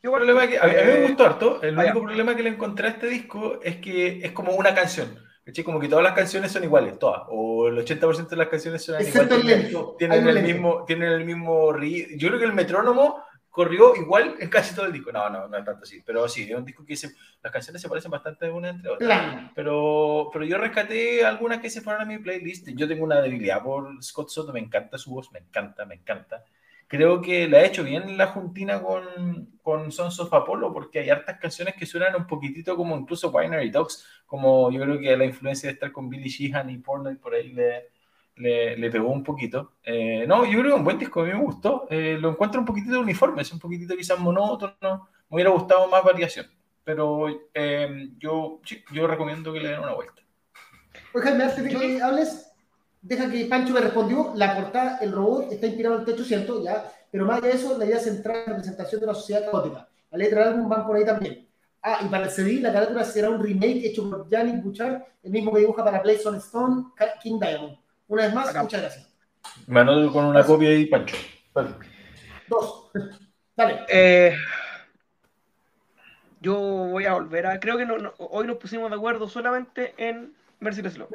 Yo, bueno, problema que, a, eh, a mí me gustó harto. El vaya. único problema que le encontré a este disco es que es como una canción. ¿Che? Como que todas las canciones son iguales, todas. O el ochenta por ciento de las canciones son iguales. Lento. Tienen, tienen, el mismo, tienen el mismo ritmo. Yo creo que el metrónomo corrió igual en casi todo el disco. No, no, no es tanto así. Pero sí, es un disco que se, las canciones se parecen bastante una entre otras. Pero, pero yo rescaté algunas que se fueron a mi playlist. Yo tengo una debilidad por Scott Soto. Me encanta su voz, me encanta, me encanta. Creo que la he hecho bien la juntina con, con Sons of Apollo, porque hay hartas canciones que suenan un poquitito como incluso Binary Dogs. Como yo creo que la influencia de estar con Billy Sheehan y Portnoy por ahí le... Le, le pegó un poquito. Eh, no, yo creo que un buen disco, a mí me gustó. Eh, lo encuentro un poquitito uniforme, es un poquitito quizás monótono. Me hubiera gustado más variación. Pero eh, yo, yo recomiendo que le den una vuelta. Pues Jaime, antes de que hables, deja que Pancho me respondió. La portada, el robot, está inspirado en el techo, ¿cierto? Ya. Pero más allá de eso, la idea central es la representación de la sociedad caótica. La letra del álbum van por ahí también. Ah, y para el C D, la carátula será un remake hecho por Yannick Bouchard, el mismo que dibuja para Blazon Stone, King Diamond. Una vez más, acá. Muchas gracias. Me anoto con una copia y Pancho. Vale. Dos. Dale. Eh, yo voy a volver a... Creo que no, no, hoy nos pusimos de acuerdo solamente en Merciless Law.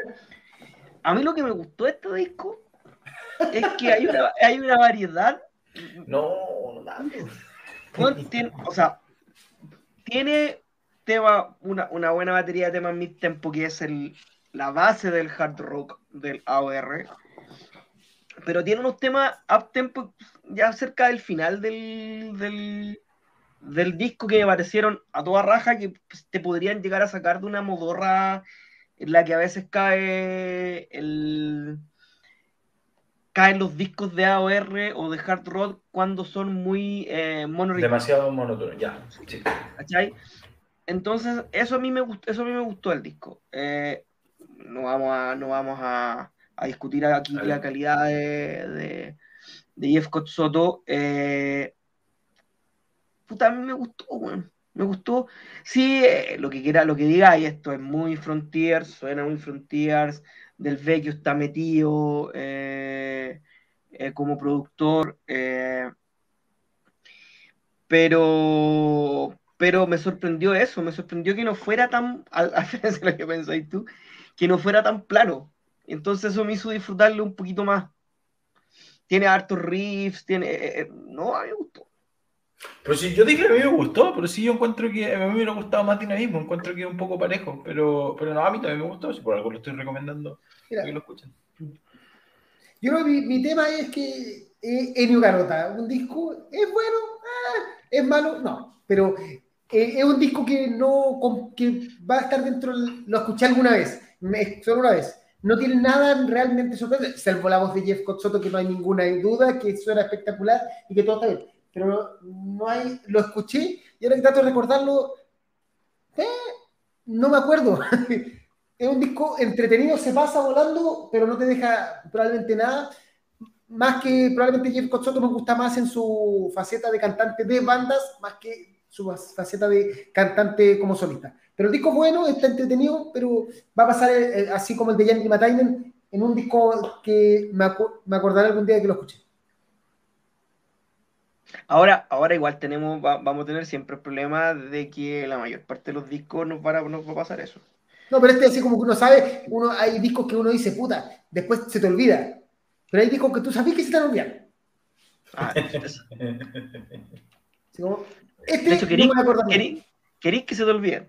A mí lo que me gustó de este disco es que hay una, hay una variedad... No, no. Tiene, o sea, tiene tema, una, una buena batería de temas mid-tempo que es el... la base del hard rock, del A O R, pero tiene unos temas up tempo ya cerca del final del, del, del disco que me parecieron a toda raja, que te podrían llegar a sacar de una modorra en la que a veces cae el, caen los discos de A O R o de hard rock cuando son muy eh, monolíticos. Demasiado monótonos, ya. Sí. ¿Cachai? Entonces, eso a mí me gustó, eso a mí me gustó el disco. Eh, no vamos a, no vamos a, a discutir aquí la calidad de, de, de Jeff Cotsoto. Eh, puta, a mí me gustó, bueno, me gustó. Sí, eh, lo que quiera, lo que diga, y esto es muy Frontiers, suena muy Frontiers, Del Vecchio está metido eh, eh, como productor, eh, pero... pero me sorprendió eso, me sorprendió que no fuera tan, a diferencia de lo que pensáis tú, que no fuera tan plano. Entonces eso me hizo disfrutarlo un poquito más. Tiene hartos riffs, tiene... Eh, no, a mí me gustó. Pero si yo dije que a mí me gustó, pero sí yo encuentro que a mí me hubiera gustado más dinamismo, encuentro que es un poco parejo, pero, pero no, a mí también me gustó, si por algo lo estoy recomendando. Mira, que lo escuchen. Yo, mi, mi tema es que eh, Ennio Garota, un disco, es bueno, ah, es malo, no, pero... Eh, es un disco que no que va a estar dentro, lo escuché alguna vez, me, solo una vez. No tiene nada realmente sorprendente, salvo la voz de Jeff Cotsoto, que no hay ninguna duda, que suena espectacular y que todo está bien. Pero no, no hay, lo escuché y ahora que trato de recordarlo, eh, no me acuerdo. Es un disco entretenido, se pasa volando, pero no te deja probablemente nada. Más que probablemente Jeff Cotsoto me gusta más en su faceta de cantante de bandas, más que su faceta de cantante como solista. Pero el disco es bueno, está entretenido, pero va a pasar eh, así como el de Yanni Matainen, en un disco que me, acu me acordaré algún día que lo escuché. Ahora, ahora igual tenemos, va, vamos a tener siempre el problema de que la mayor parte de los discos nos, van a, nos va a pasar eso. No, pero este así como que uno sabe, uno, hay discos que uno dice, puta, después se te olvida. Pero hay discos que tú sabes que se te van a olvidar. Ah, entonces... así como... Este, de hecho, querí, no querí, querí que se te olvide.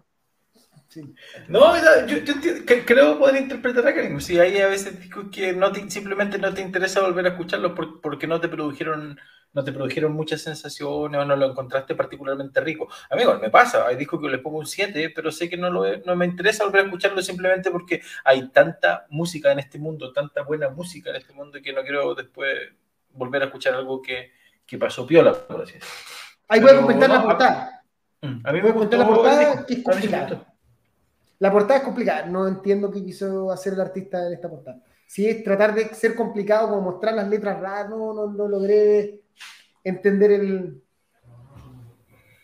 Sí. No, no, yo, yo te, creo poder interpretar a Karim. Si hay a veces discos que no te, simplemente no te interesa volver a escucharlos por, porque no te produjeron no te produjeron muchas sensaciones o no lo encontraste particularmente rico. Amigo, me pasa, hay discos que les pongo un siete, pero sé que no, lo, no me interesa volver a escucharlo simplemente porque hay tanta música en este mundo, tanta buena música en este mundo, que no quiero después volver a escuchar algo que, que pasó piola, por así decirlo. Ahí voy a comentar no, la portada. A mí me gustó la portada, que es complicada. La portada es complicada. No entiendo qué quiso hacer el artista en esta portada. Si es tratar de ser complicado, como mostrar las letras raras, no, no, no logré entender el,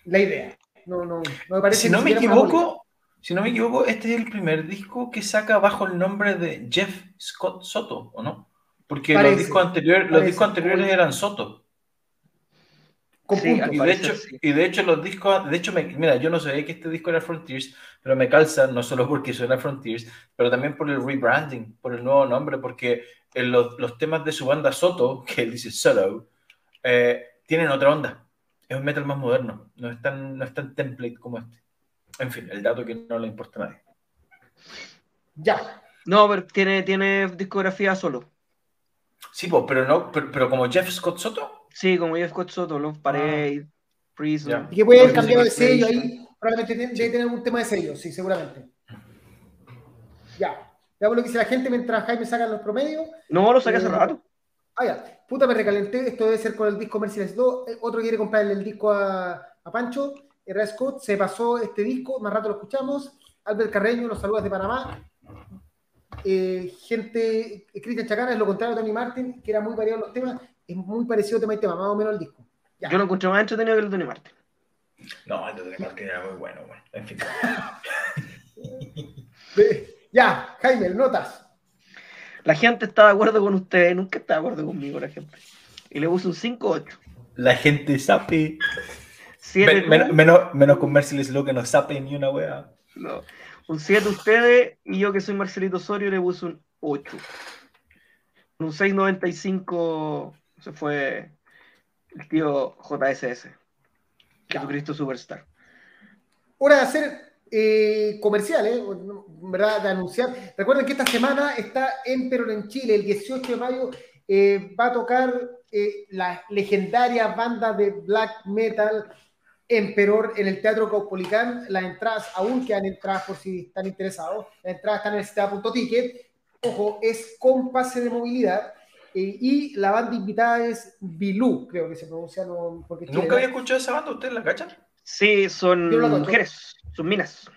la idea. No, no, no me parece. Si no me equivoco, si no me equivoco, este es el primer disco que saca bajo el nombre de Jeff Scott Soto, ¿o no? Porque parece, los discos anteriores, los discos anteriores eran Soto. Sí, y, de hecho, sí. y de hecho los discos de hecho me, mira, yo no sabía que este disco era Frontiers, pero me calza no solo porque suena Frontiers, pero también por el rebranding, por el nuevo nombre, porque en los, los temas de su banda Soto, que él dice Solo, eh, tienen otra onda, es un metal más moderno, no es tan, no es tan template como este. En fin, el dato que no le importa a nadie. Ya, no, pero tiene, tiene discografía solo. Sí, pues, pero no, pero, pero como Jeff Scott Soto. Sí, como Jeff Scott Soto, Love Parade, Prison. Yeah. Y que puede haber cambiado de sello ahí, probablemente debe sí. tener un tema de sello, sí, seguramente. Ya. Veamos lo que dice la gente mientras Jaime saca los promedios. No, lo saqué hace eh, rato. Ah, ya. Puta, me recalenté, esto debe ser con el disco Merciless Law. Otro quiere comprarle el disco a, a Pancho. Herrera Scott se pasó este disco, más rato lo escuchamos. Albert Carreño, los saludos de Panamá. Eh, gente, Cristian Chacana, es lo contrario de Tony Martin, que era muy variado en los temas. Es muy parecido tema y tema, más o menos el disco. Ya. Yo lo encontré más entretenido que el Tony Martin. No, el Tony Martin era muy bueno, bueno. En fin. Ya, Jaime, notas. La gente está de acuerdo con ustedes, nunca está de acuerdo conmigo la gente. Y le puse un cinco ocho. La gente sabe. Men, men, menos, menos con Merciless Law, que no sabe ni una wea. No. Un siete ustedes, y yo que soy Marcelito Osorio le puse un ocho. Un seis noventa y cinco... Se fue el tío J S S, Jesucristo Superstar. Hora de hacer eh, comercial, ¿eh? ¿Verdad? De anunciar. Recuerden que esta semana está en Perón, en Chile, el dieciocho de mayo, eh, va a tocar eh, la legendaria banda de black metal en Perón, en el Teatro Caupolicán. Las entradas aún quedan entradas por si están interesados. Las entradas están en el sistema punto ticket. Ojo, es con pase de movilidad. Eh, y la banda invitada es Bilú, creo que se pronuncia. No, porque nunca había escuchado esa banda, ¿ustedes la cachan? Sí, son mujeres, sus minas.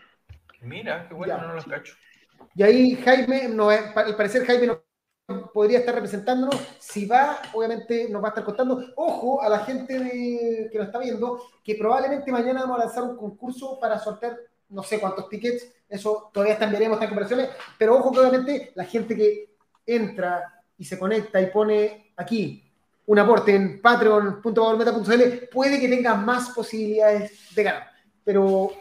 Mira, qué bueno, ya. No los cacho. Y ahí Jaime, no, al parecer Jaime no podría estar representándonos. Si va, obviamente nos va a estar contando. Ojo a la gente de, que nos está viendo, que probablemente mañana vamos a lanzar un concurso para sortear no sé cuántos tickets. Eso todavía están, veremos, están en conversaciones. Pero ojo que obviamente la gente que entra y se conecta y pone aquí un aporte en patreon punto powermeta punto c l puede que tenga más posibilidades de ganar. Pero...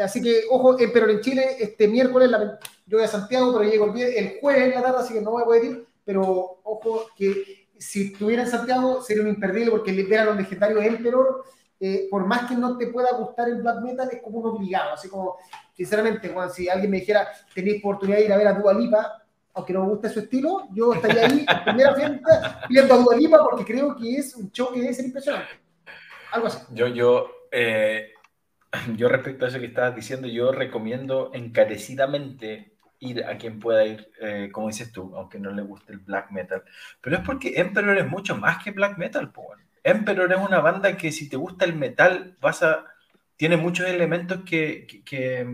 Así que, ojo, en Perón en Chile, este miércoles, la, yo voy a Santiago, pero llego el, el jueves en la tarde, así que no voy a poder ir, pero ojo, que si estuviera en Santiago sería un imperdible, porque libera a los legendarios en Perón, eh, por más que no te pueda gustar el black metal, es como un obligado, así como, sinceramente, Juan, si alguien me dijera, tenéis oportunidad de ir a ver a Dua Lipa, aunque no me guste su estilo, yo estaría ahí, en primera fiesta, viendo a Dua Lipa, porque creo que es un show que debe ser impresionante. Algo así. Yo, yo, eh... Yo respecto a eso que estabas diciendo, yo recomiendo encarecidamente ir a quien pueda ir, eh, como dices tú, aunque no le guste el black metal. Pero es porque Emperor es mucho más que black metal, po. Emperor es una banda que si te gusta el metal, vas a... tiene muchos elementos que, que, que,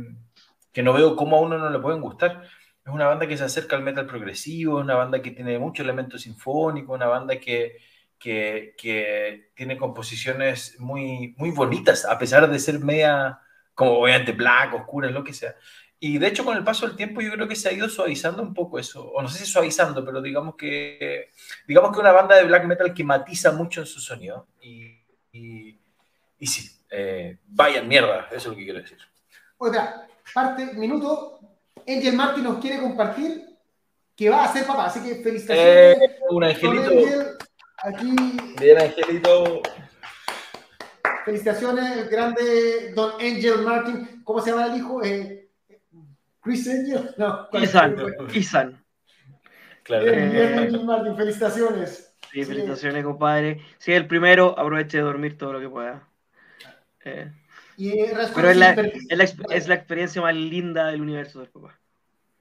que no veo cómo a uno no le pueden gustar. Es una banda que se acerca al metal progresivo, es una banda que tiene muchos elementos sinfónicos, una banda que... Que, que tiene composiciones muy, muy bonitas, a pesar de ser media, como obviamente black, oscura, lo que sea. Y de hecho, con el paso del tiempo, yo creo que se ha ido suavizando un poco eso, o no sé si suavizando, pero digamos que digamos que una banda de black metal que matiza mucho en su sonido. Y, y, y sí, eh, vayan mierda, eso es lo que quiero decir. Otra parte, minuto, Angel Martin nos quiere compartir que va a ser papá, así que felicitaciones. Eh, un angelito. Aquí, bien, Angelito. Felicitaciones, el grande Don Angel Martin. ¿Cómo se llama el hijo? Eh, ¿Chris Angel? No, Isan. Isan. Claro. Eh, bien, Angel Martin, felicitaciones. Sí, felicitaciones, sí, compadre. Si es el primero, aproveche de dormir todo lo que pueda. Eh, y pero es la, es, la, es la experiencia más linda del universo del papá.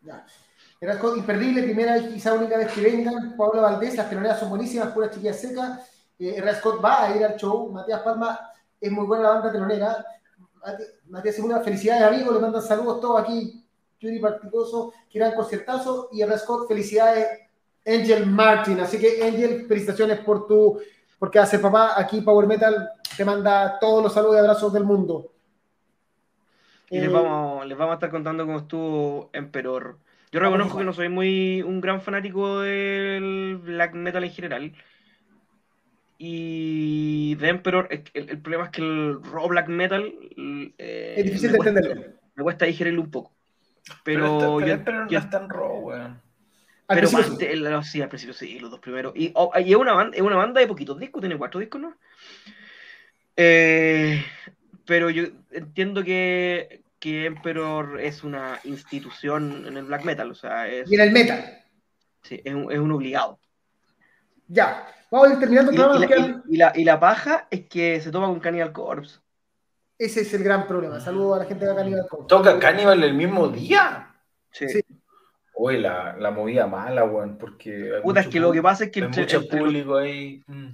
Ya. Rasco imperdible, primera y quizá única vez que vengan. Paola Valdés, las teloneras son buenísimas, puras chiquillas secas. Eh, Rasco va a ir al show. Matías Palma es muy buena la banda telonera. Matías Segura, felicidades, amigos. Le mandan saludos todos aquí. Yuri Particoso, que era el conciertazo. Y Rasco, felicidades, Angel Martin. Así que, Angel, felicitaciones por tu. Porque hace papá, aquí Power Metal te manda todos los saludos y abrazos del mundo. Y eh, les, vamos, les vamos a estar contando cómo estuvo Emperor. Yo reconozco que no soy muy un gran fanático del black metal en general. Y de Emperor, el, el problema es que el raw black metal... Eh, es difícil de cuesta, entenderlo. Me cuesta digerirlo un poco. Pero, pero, este, pero Emperor no es tan raw, weón. Pero más, de, no, sí, al principio sí, los dos primeros. Y, oh, y es, una banda, es una banda de poquitos discos, tiene cuatro discos, ¿no? Eh, pero yo entiendo que... que Emperor es una institución en el black metal, o sea, es... Y en el metal. Sí, es un, es un obligado. Ya, vamos a ir terminando. Y, y, la, quedan... y, y, la, y la paja es que se toma con Cannibal Corpse. Ese es el gran problema. Saludos a la gente de Cannibal Corpse. ¿Toca Cannibal el mismo día? Sí. Sí. Oye, la, la movida mala, weón, porque... Puta, es que lo que pasa es que... Hay entre, mucho entre público los... ahí... Mm.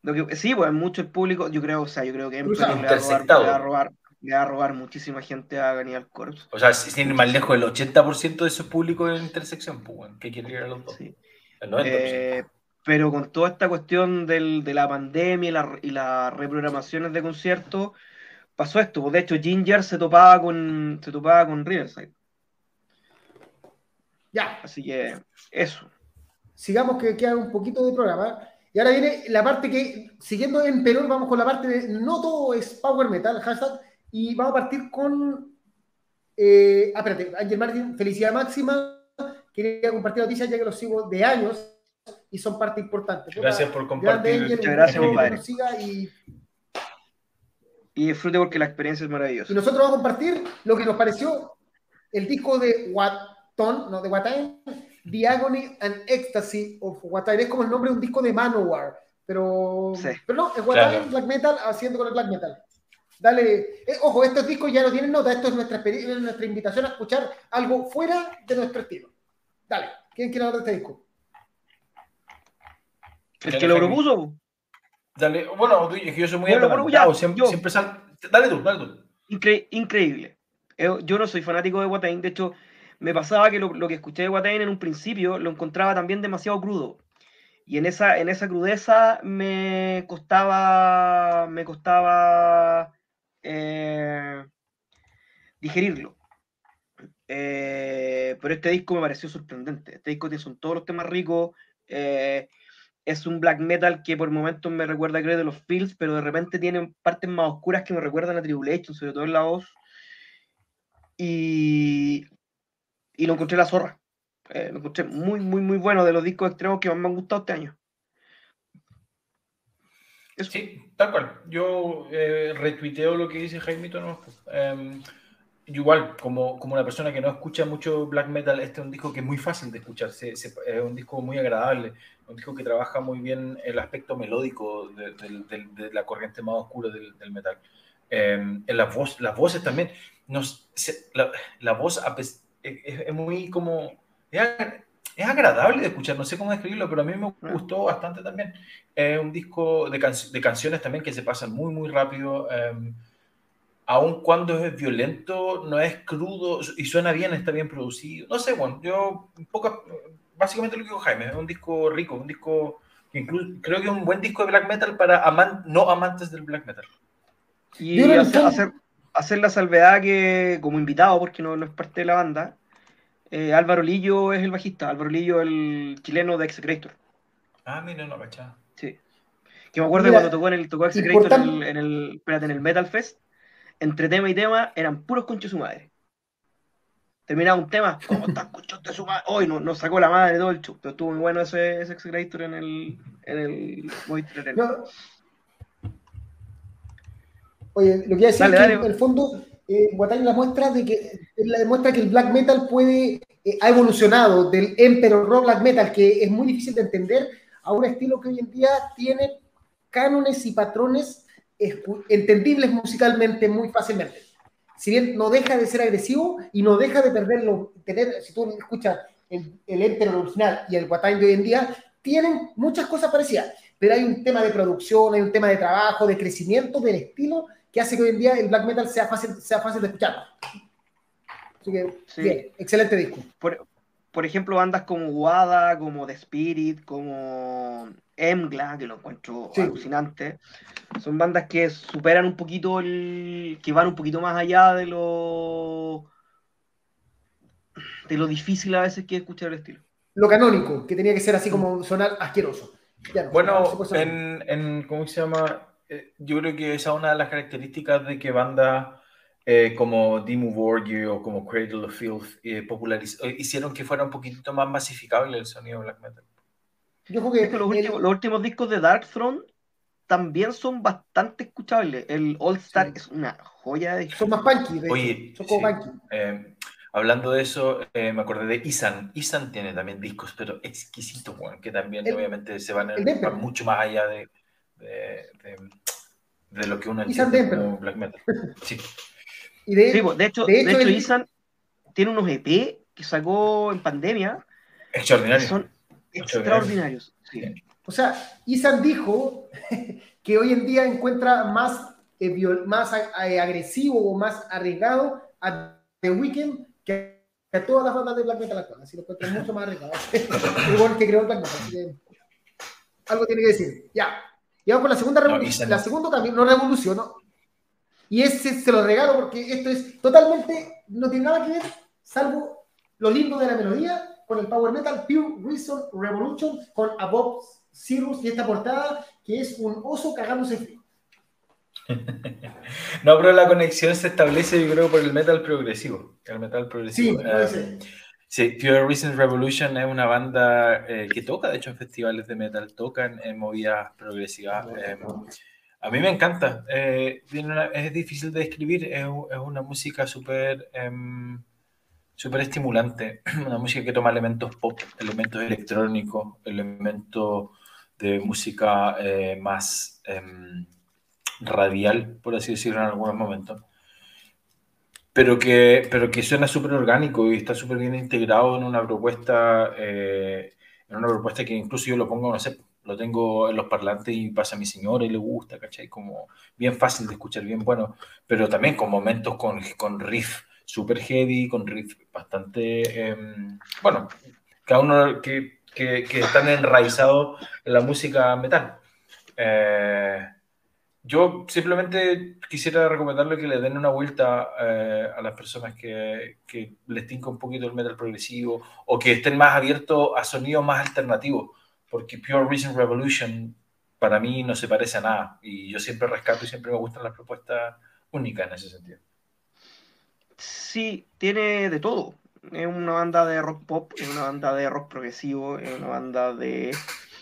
Lo que, sí, pues mucho el público, yo creo, o sea, yo creo que Emperor le va a robar, le va a robar. Le va a robar muchísima gente a Cannibal Corpse. O sea, si tiene más lejos, el ochenta por ciento de su público en intersección, pues, bueno, que quiere ir a los dos. Sí. El noventa por ciento. Eh, pero con toda esta cuestión del, de la pandemia y, la, y las reprogramaciones de conciertos, pasó esto. Pues, de hecho, Ginger se topaba con, se topaba con Riverside. Ya. Así que, eso. Sigamos que queda un poquito de programa. Y ahora viene la parte que, siguiendo en Perón, vamos con la parte de no todo es power metal, hashtag. Y vamos a partir con... Eh, ah, espérate, Angel Martin, felicidad máxima. Quería compartir noticias ya que los sigo de años y son parte importante. Gracias por compartir. Angel, muchas gracias, compadre. Y... y disfrute porque la experiencia es maravillosa. Y nosotros vamos a compartir lo que nos pareció el disco de Waton, no, de Watain, The Agony and Ecstasy of Watain. Es como el nombre de un disco de Manowar, pero, sí, pero no, es Watain, claro. Black metal, haciendo con el black metal. Dale, eh, ojo, estos discos ya no tienen nota, esto es nuestra, nuestra invitación a escuchar algo fuera de nuestro estilo. Dale, ¿quién quiere hablar de este disco? ¿El que lo propuso? Dale, bueno, yo soy muy bueno, bueno, ya, siempre, yo. siempre sal... Dale tú, dale tú. Incre- increíble. Yo no soy fanático de Watain, de hecho, me pasaba que lo, lo que escuché de Watain en un principio lo encontraba también demasiado crudo. Y en esa, en esa crudeza me costaba, me costaba eh, digerirlo. Eh, pero este disco me pareció sorprendente. Este disco tiene son todos los temas ricos. Eh, es un black metal que por momentos me recuerda a Cradle de los Fields, pero de repente tiene partes más oscuras que me recuerdan a Tribulation, sobre todo en la voz. Y, y lo encontré la zorra. Eh, lo encontré muy, muy, muy bueno, de los discos extremos que más me han gustado este año. Eso. Sí, tal cual. Yo eh, retuiteo lo que dice Jaimito. ¿No? Eh, igual, como, como una persona que no escucha mucho black metal, este es un disco que es muy fácil de escuchar. Se, se, es un disco muy agradable, un disco que trabaja muy bien el aspecto melódico de, de, de, de la corriente más oscura del, del metal. Eh, la voz, las voces también. Nos, se, la, la voz es, es muy como... Es agradable de escuchar, no sé cómo describirlo, pero a mí me gustó bastante también. Es eh, un disco de, can de canciones también que se pasan muy, muy rápido. Eh, aun cuando es violento, no es crudo y suena bien, está bien producido. No sé, bueno, yo un poco, básicamente lo que dijo Jaime, es un disco rico, un disco que incluso creo que es un buen disco de black metal para aman no amantes del black metal. Y hacer, hacer, hacer la salvedad que, como invitado, porque no, no es parte de la banda, Eh, Álvaro Lillo es el bajista, Álvaro Lillo, el chileno de Execrator. Ah, mira, no, cachá. Sí. Que me acuerdo mira, cuando tocó en el tocó Execrator en el, en, el, espérate, en el Metal Fest, entre tema y tema eran puros conchos de su madre. Terminaba un tema, ¿cómo están conchos de su madre? Hoy oh, nos no sacó la madre todo el show, pero estuvo muy bueno ese, ese Execrator en el. En el, en el... No. Oye, lo que iba a decir dale, es que dale, en el fondo. Eh, Watain la muestra de que la demuestra que el black metal puede eh, ha evolucionado del emperor rock black metal, que es muy difícil de entender, a un estilo que hoy en día tiene cánones y patrones entendibles musicalmente muy fácilmente. Si bien no deja de ser agresivo y no deja de perderlo, tener, si tú escuchas el, el emperor original y el Watain de hoy en día, tienen muchas cosas parecidas, pero hay un tema de producción, hay un tema de trabajo, de crecimiento del estilo que hace que hoy en día el black metal sea fácil, sea fácil de escuchar. Así que, sí. Bien, excelente disco. Por, por ejemplo, bandas como Wada, como The Spirit, como Emgla, que lo encuentro sí. alucinante, son bandas que superan un poquito, el, que van un poquito más allá de lo, de lo difícil a veces que es escuchar el estilo. Lo canónico, que tenía que ser así como sonar asqueroso. Ya no, bueno, no en, en, ¿cómo se llama? Yo creo que esa es una de las características de que bandas eh, como Dimmu Borgir o como Cradle of Filth eh, hicieron que fuera un poquitito más masificable el sonido de black metal. Yo creo que, es que los, el... últimos, los últimos discos de Dark Throne también son bastante escuchables. El All Star sí. es una joya de... Son más punky. Oye, son como sí. punky. Eh, hablando de eso, eh, me acordé de Isan. Isan tiene también discos, pero exquisitos, bueno, que también el, obviamente se van a van mucho más allá de... De, de, de lo que uno entiende como black metal. Sí. Y de, sí, de hecho, de hecho, de hecho el... Isan tiene unos E P que sacó en pandemia. Extraordinarios. Son extraordinarios. extraordinarios. Sí. O sea, Isan dijo que hoy en día encuentra más, eh, viol, más eh, agresivo o más arriesgado a The Weeknd que a todas las bandas de black metal actual. Así lo encuentra mucho más arriesgado. Igual que creó el black metal. Así que, algo tiene que decir. Ya. Y vamos con la segunda revolución, no, la segunda también, no revolucionó. Y ese se lo regalo porque esto es totalmente, no tiene nada que ver, salvo lo lindo de la melodía, con el power metal, Pure Reason Revolution, con Above Cirrus y esta portada, que es un oso cagándose frío. No, pero la conexión se establece, yo creo, por el metal progresivo. El metal progresivo. Sí, puede ser. Sí, Pure Reason Revolution es una banda eh, que toca, de hecho, en festivales de metal, tocan en movidas progresivas. Eh, a mí me encanta, eh, una, es difícil de describir, es, es una música súper eh, súper estimulante, una música que toma elementos pop, elementos electrónicos, elementos de música eh, más eh, radial, por así decirlo, en algunos momentos. Pero que, pero que suena súper orgánico y está súper bien integrado en una propuesta eh, en una propuesta que incluso yo lo pongo, no sé, lo tengo en los parlantes y pasa a mi señora y le gusta, ¿cachai? Como bien fácil de escuchar, bien bueno, pero también con momentos con, con riff súper heavy, con riffs bastante... Eh, bueno, cada uno que, que, que están enraizados en la música metal. Eh, yo simplemente quisiera recomendarle que le den una vuelta eh, a las personas que, que les tinca un poquito el metal progresivo o que estén más abiertos a sonidos más alternativos, porque Pure Reason Revolution para mí no se parece a nada y yo siempre rescato y siempre me gustan las propuestas únicas en ese sentido. Sí, tiene de todo. Es una banda de rock pop, es una banda de rock progresivo, es una banda de...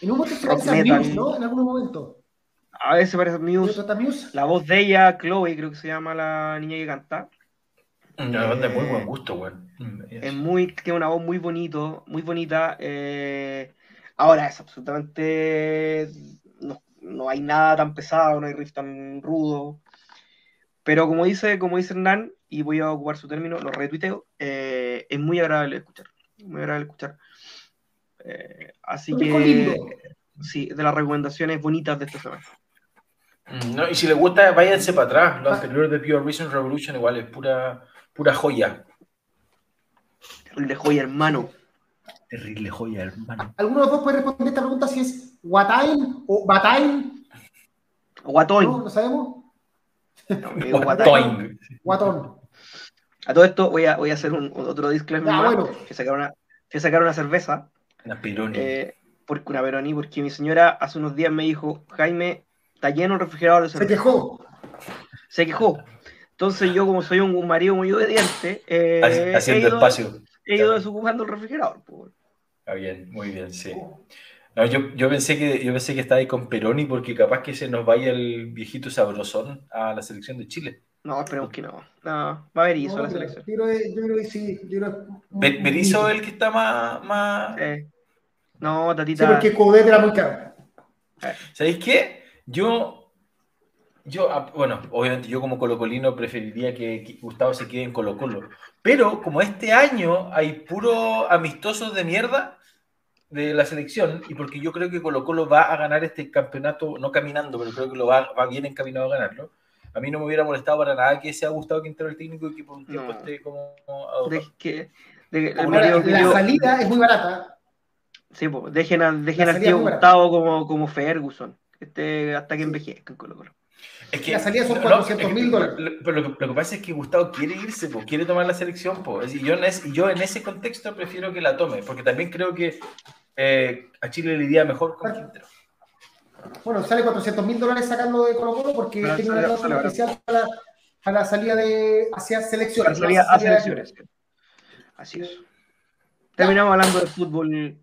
En un momento se parece a Muse, ¿no? En algún momento. A veces parece a Muse. Muse. La voz de ella, Chloe, creo que se llama la niña que canta. Una eh, banda de muy buen gusto, güey. Es muy, tiene una voz muy bonito, muy bonita. Eh, ahora es absolutamente... No, no hay nada tan pesado, no hay riff tan rudo. Pero como dice, como dice Hernán, y voy a ocupar su término, lo retuiteo, eh, es muy agradable escuchar. Muy agradable escuchar. Eh, así que, lindo. Sí, de las recomendaciones bonitas de esta semana. No, y si les gusta, váyanse para atrás. Lo ah. anterior de Pure Reason Revolution igual es pura, pura joya. Terrible joya, hermano. Terrible joya, hermano. ¿Alguno de los dos puede responder esta pregunta si es Guatail o Batail? Guatoin. No, no sabemos. No, Guatoin. Guatón. A todo esto voy a, voy a hacer un, otro disclaimer. Ah, bueno. Fui a sacar una, fui a sacar una cerveza. Una Peroni. Eh, porque una Peroni, porque mi señora hace unos días me dijo, Jaime, está lleno el refrigerador de cerveza. Se quejó. Se quejó. Entonces yo, como soy un, un marido muy obediente, eh, haciendo he ido, espacio. He ido desocupando el refrigerador. Por... Está bien, muy bien, sí. No, yo, yo pensé que yo pensé que estaba ahí con Peroni porque capaz que se nos vaya el viejito sabrosón a la selección de Chile. No, esperemos que no. No, va a haber Berizzo no, la selección. Yo creo que sí. Berizzo es el que está más... más... Sí. No, tatita. Sí, porque Codet era muy caro. ¿Sabéis qué? Yo, yo, bueno, obviamente yo como colocolino preferiría que, que Gustavo se quede en Colo Colo. Pero como este año hay puros amistosos de mierda de la selección, y porque yo creo que Colo Colo va a ganar este campeonato, no caminando, pero creo que lo va, va bien encaminado a ganarlo. A mí no me hubiera molestado para nada que sea Gustavo Quintero el técnico y que por un tiempo no. esté como... De que, de, como la, la yo... salida es muy barata. Sí, pues, dejen, a, dejen al tío Gustavo como, como Ferguson, este, hasta que envejezcan. Es que, la salida son cuatrocientos mil dólares. Lo, lo, lo, lo que pasa es que Gustavo quiere irse, po, quiere tomar la selección. Po. Y yo en, es, yo en ese contexto prefiero que la tome, porque también creo que eh, a Chile le iría mejor con Quintero. Bueno, sale cuatrocientos mil dólares sacarlo de Colo Colo porque tiene una relación especial a la, a la salida de hacia selecciones. La salida a selecciones. De... Así es. Terminamos hablando de fútbol.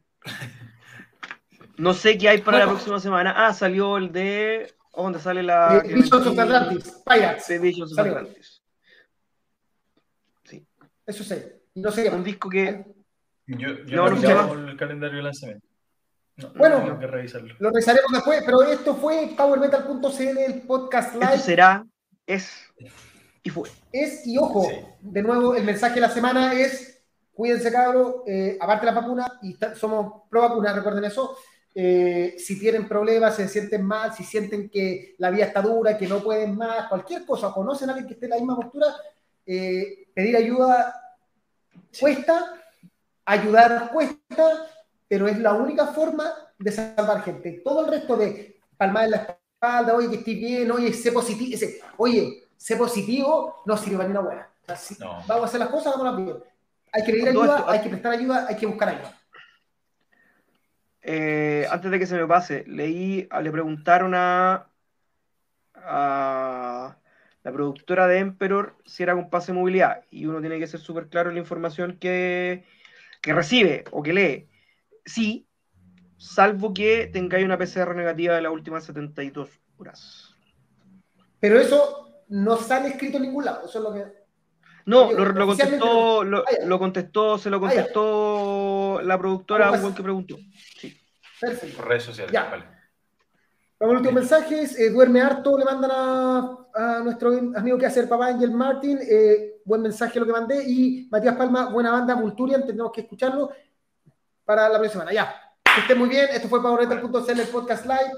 No sé qué hay para bueno. la próxima semana. Ah, salió el de... Oh, ¿dónde sale la... The Visions of Atlantis. Pirates. The Visions of Atlantis. Sí. Eso sé. No sé. Un disco que... Yo, yo no, no miraba el calendario de lanzamiento. No, bueno, no que lo revisaremos después, pero esto fue Power Metal punto c l, el podcast live. Esto será, es y fue. Es y ojo, sí. De nuevo el mensaje de la semana es, cuídense cabros, eh, aparte la vacuna, y somos pro vacuna, recuerden eso. Eh, si tienen problemas, se sienten mal, si sienten que la vida está dura, que no pueden más, cualquier cosa, conocen a alguien que esté en la misma postura, eh, pedir ayuda cuesta, ayudar cuesta, pero es la única forma de salvar gente. Todo el resto de palmar en la espalda, oye, que estoy bien, oye, sé positivo, ese, oye, sé positivo, no sirve para ninguna buena. O sea, si no. Vamos a hacer las cosas, vamos a bien. Hay que pedir ayuda, esto, hay que prestar ayuda, hay que buscar ayuda. Eh, antes de que se me pase, leí, le preguntaron a, a la productora de Emperor si era con pase de movilidad, y uno tiene que ser súper claro en la información que, que recibe o que lee. Sí, salvo que tengáis una P C R negativa de las últimas setenta y dos horas. Pero eso no sale escrito en ningún lado. Eso es lo que... No, oye, lo, lo, contestó, lo, lo contestó, se lo contestó la productora a que preguntó. Sí. Perfecto. Por redes sociales. Ya. Vale. Vamos al último mensaje. Eh, duerme harto, le mandan a, a nuestro amigo que hace el papá Angel Martin. Eh, buen mensaje lo que mandé. Y Matías Palma, buena banda, Vulturian, tenemos que escucharlo. Para la próxima semana, ya. Que estén muy bien. Esto fue Power Metal punto c l, el podcast live.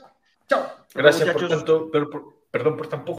Chao. Gracias por tanto, pero por, perdón por tan poco.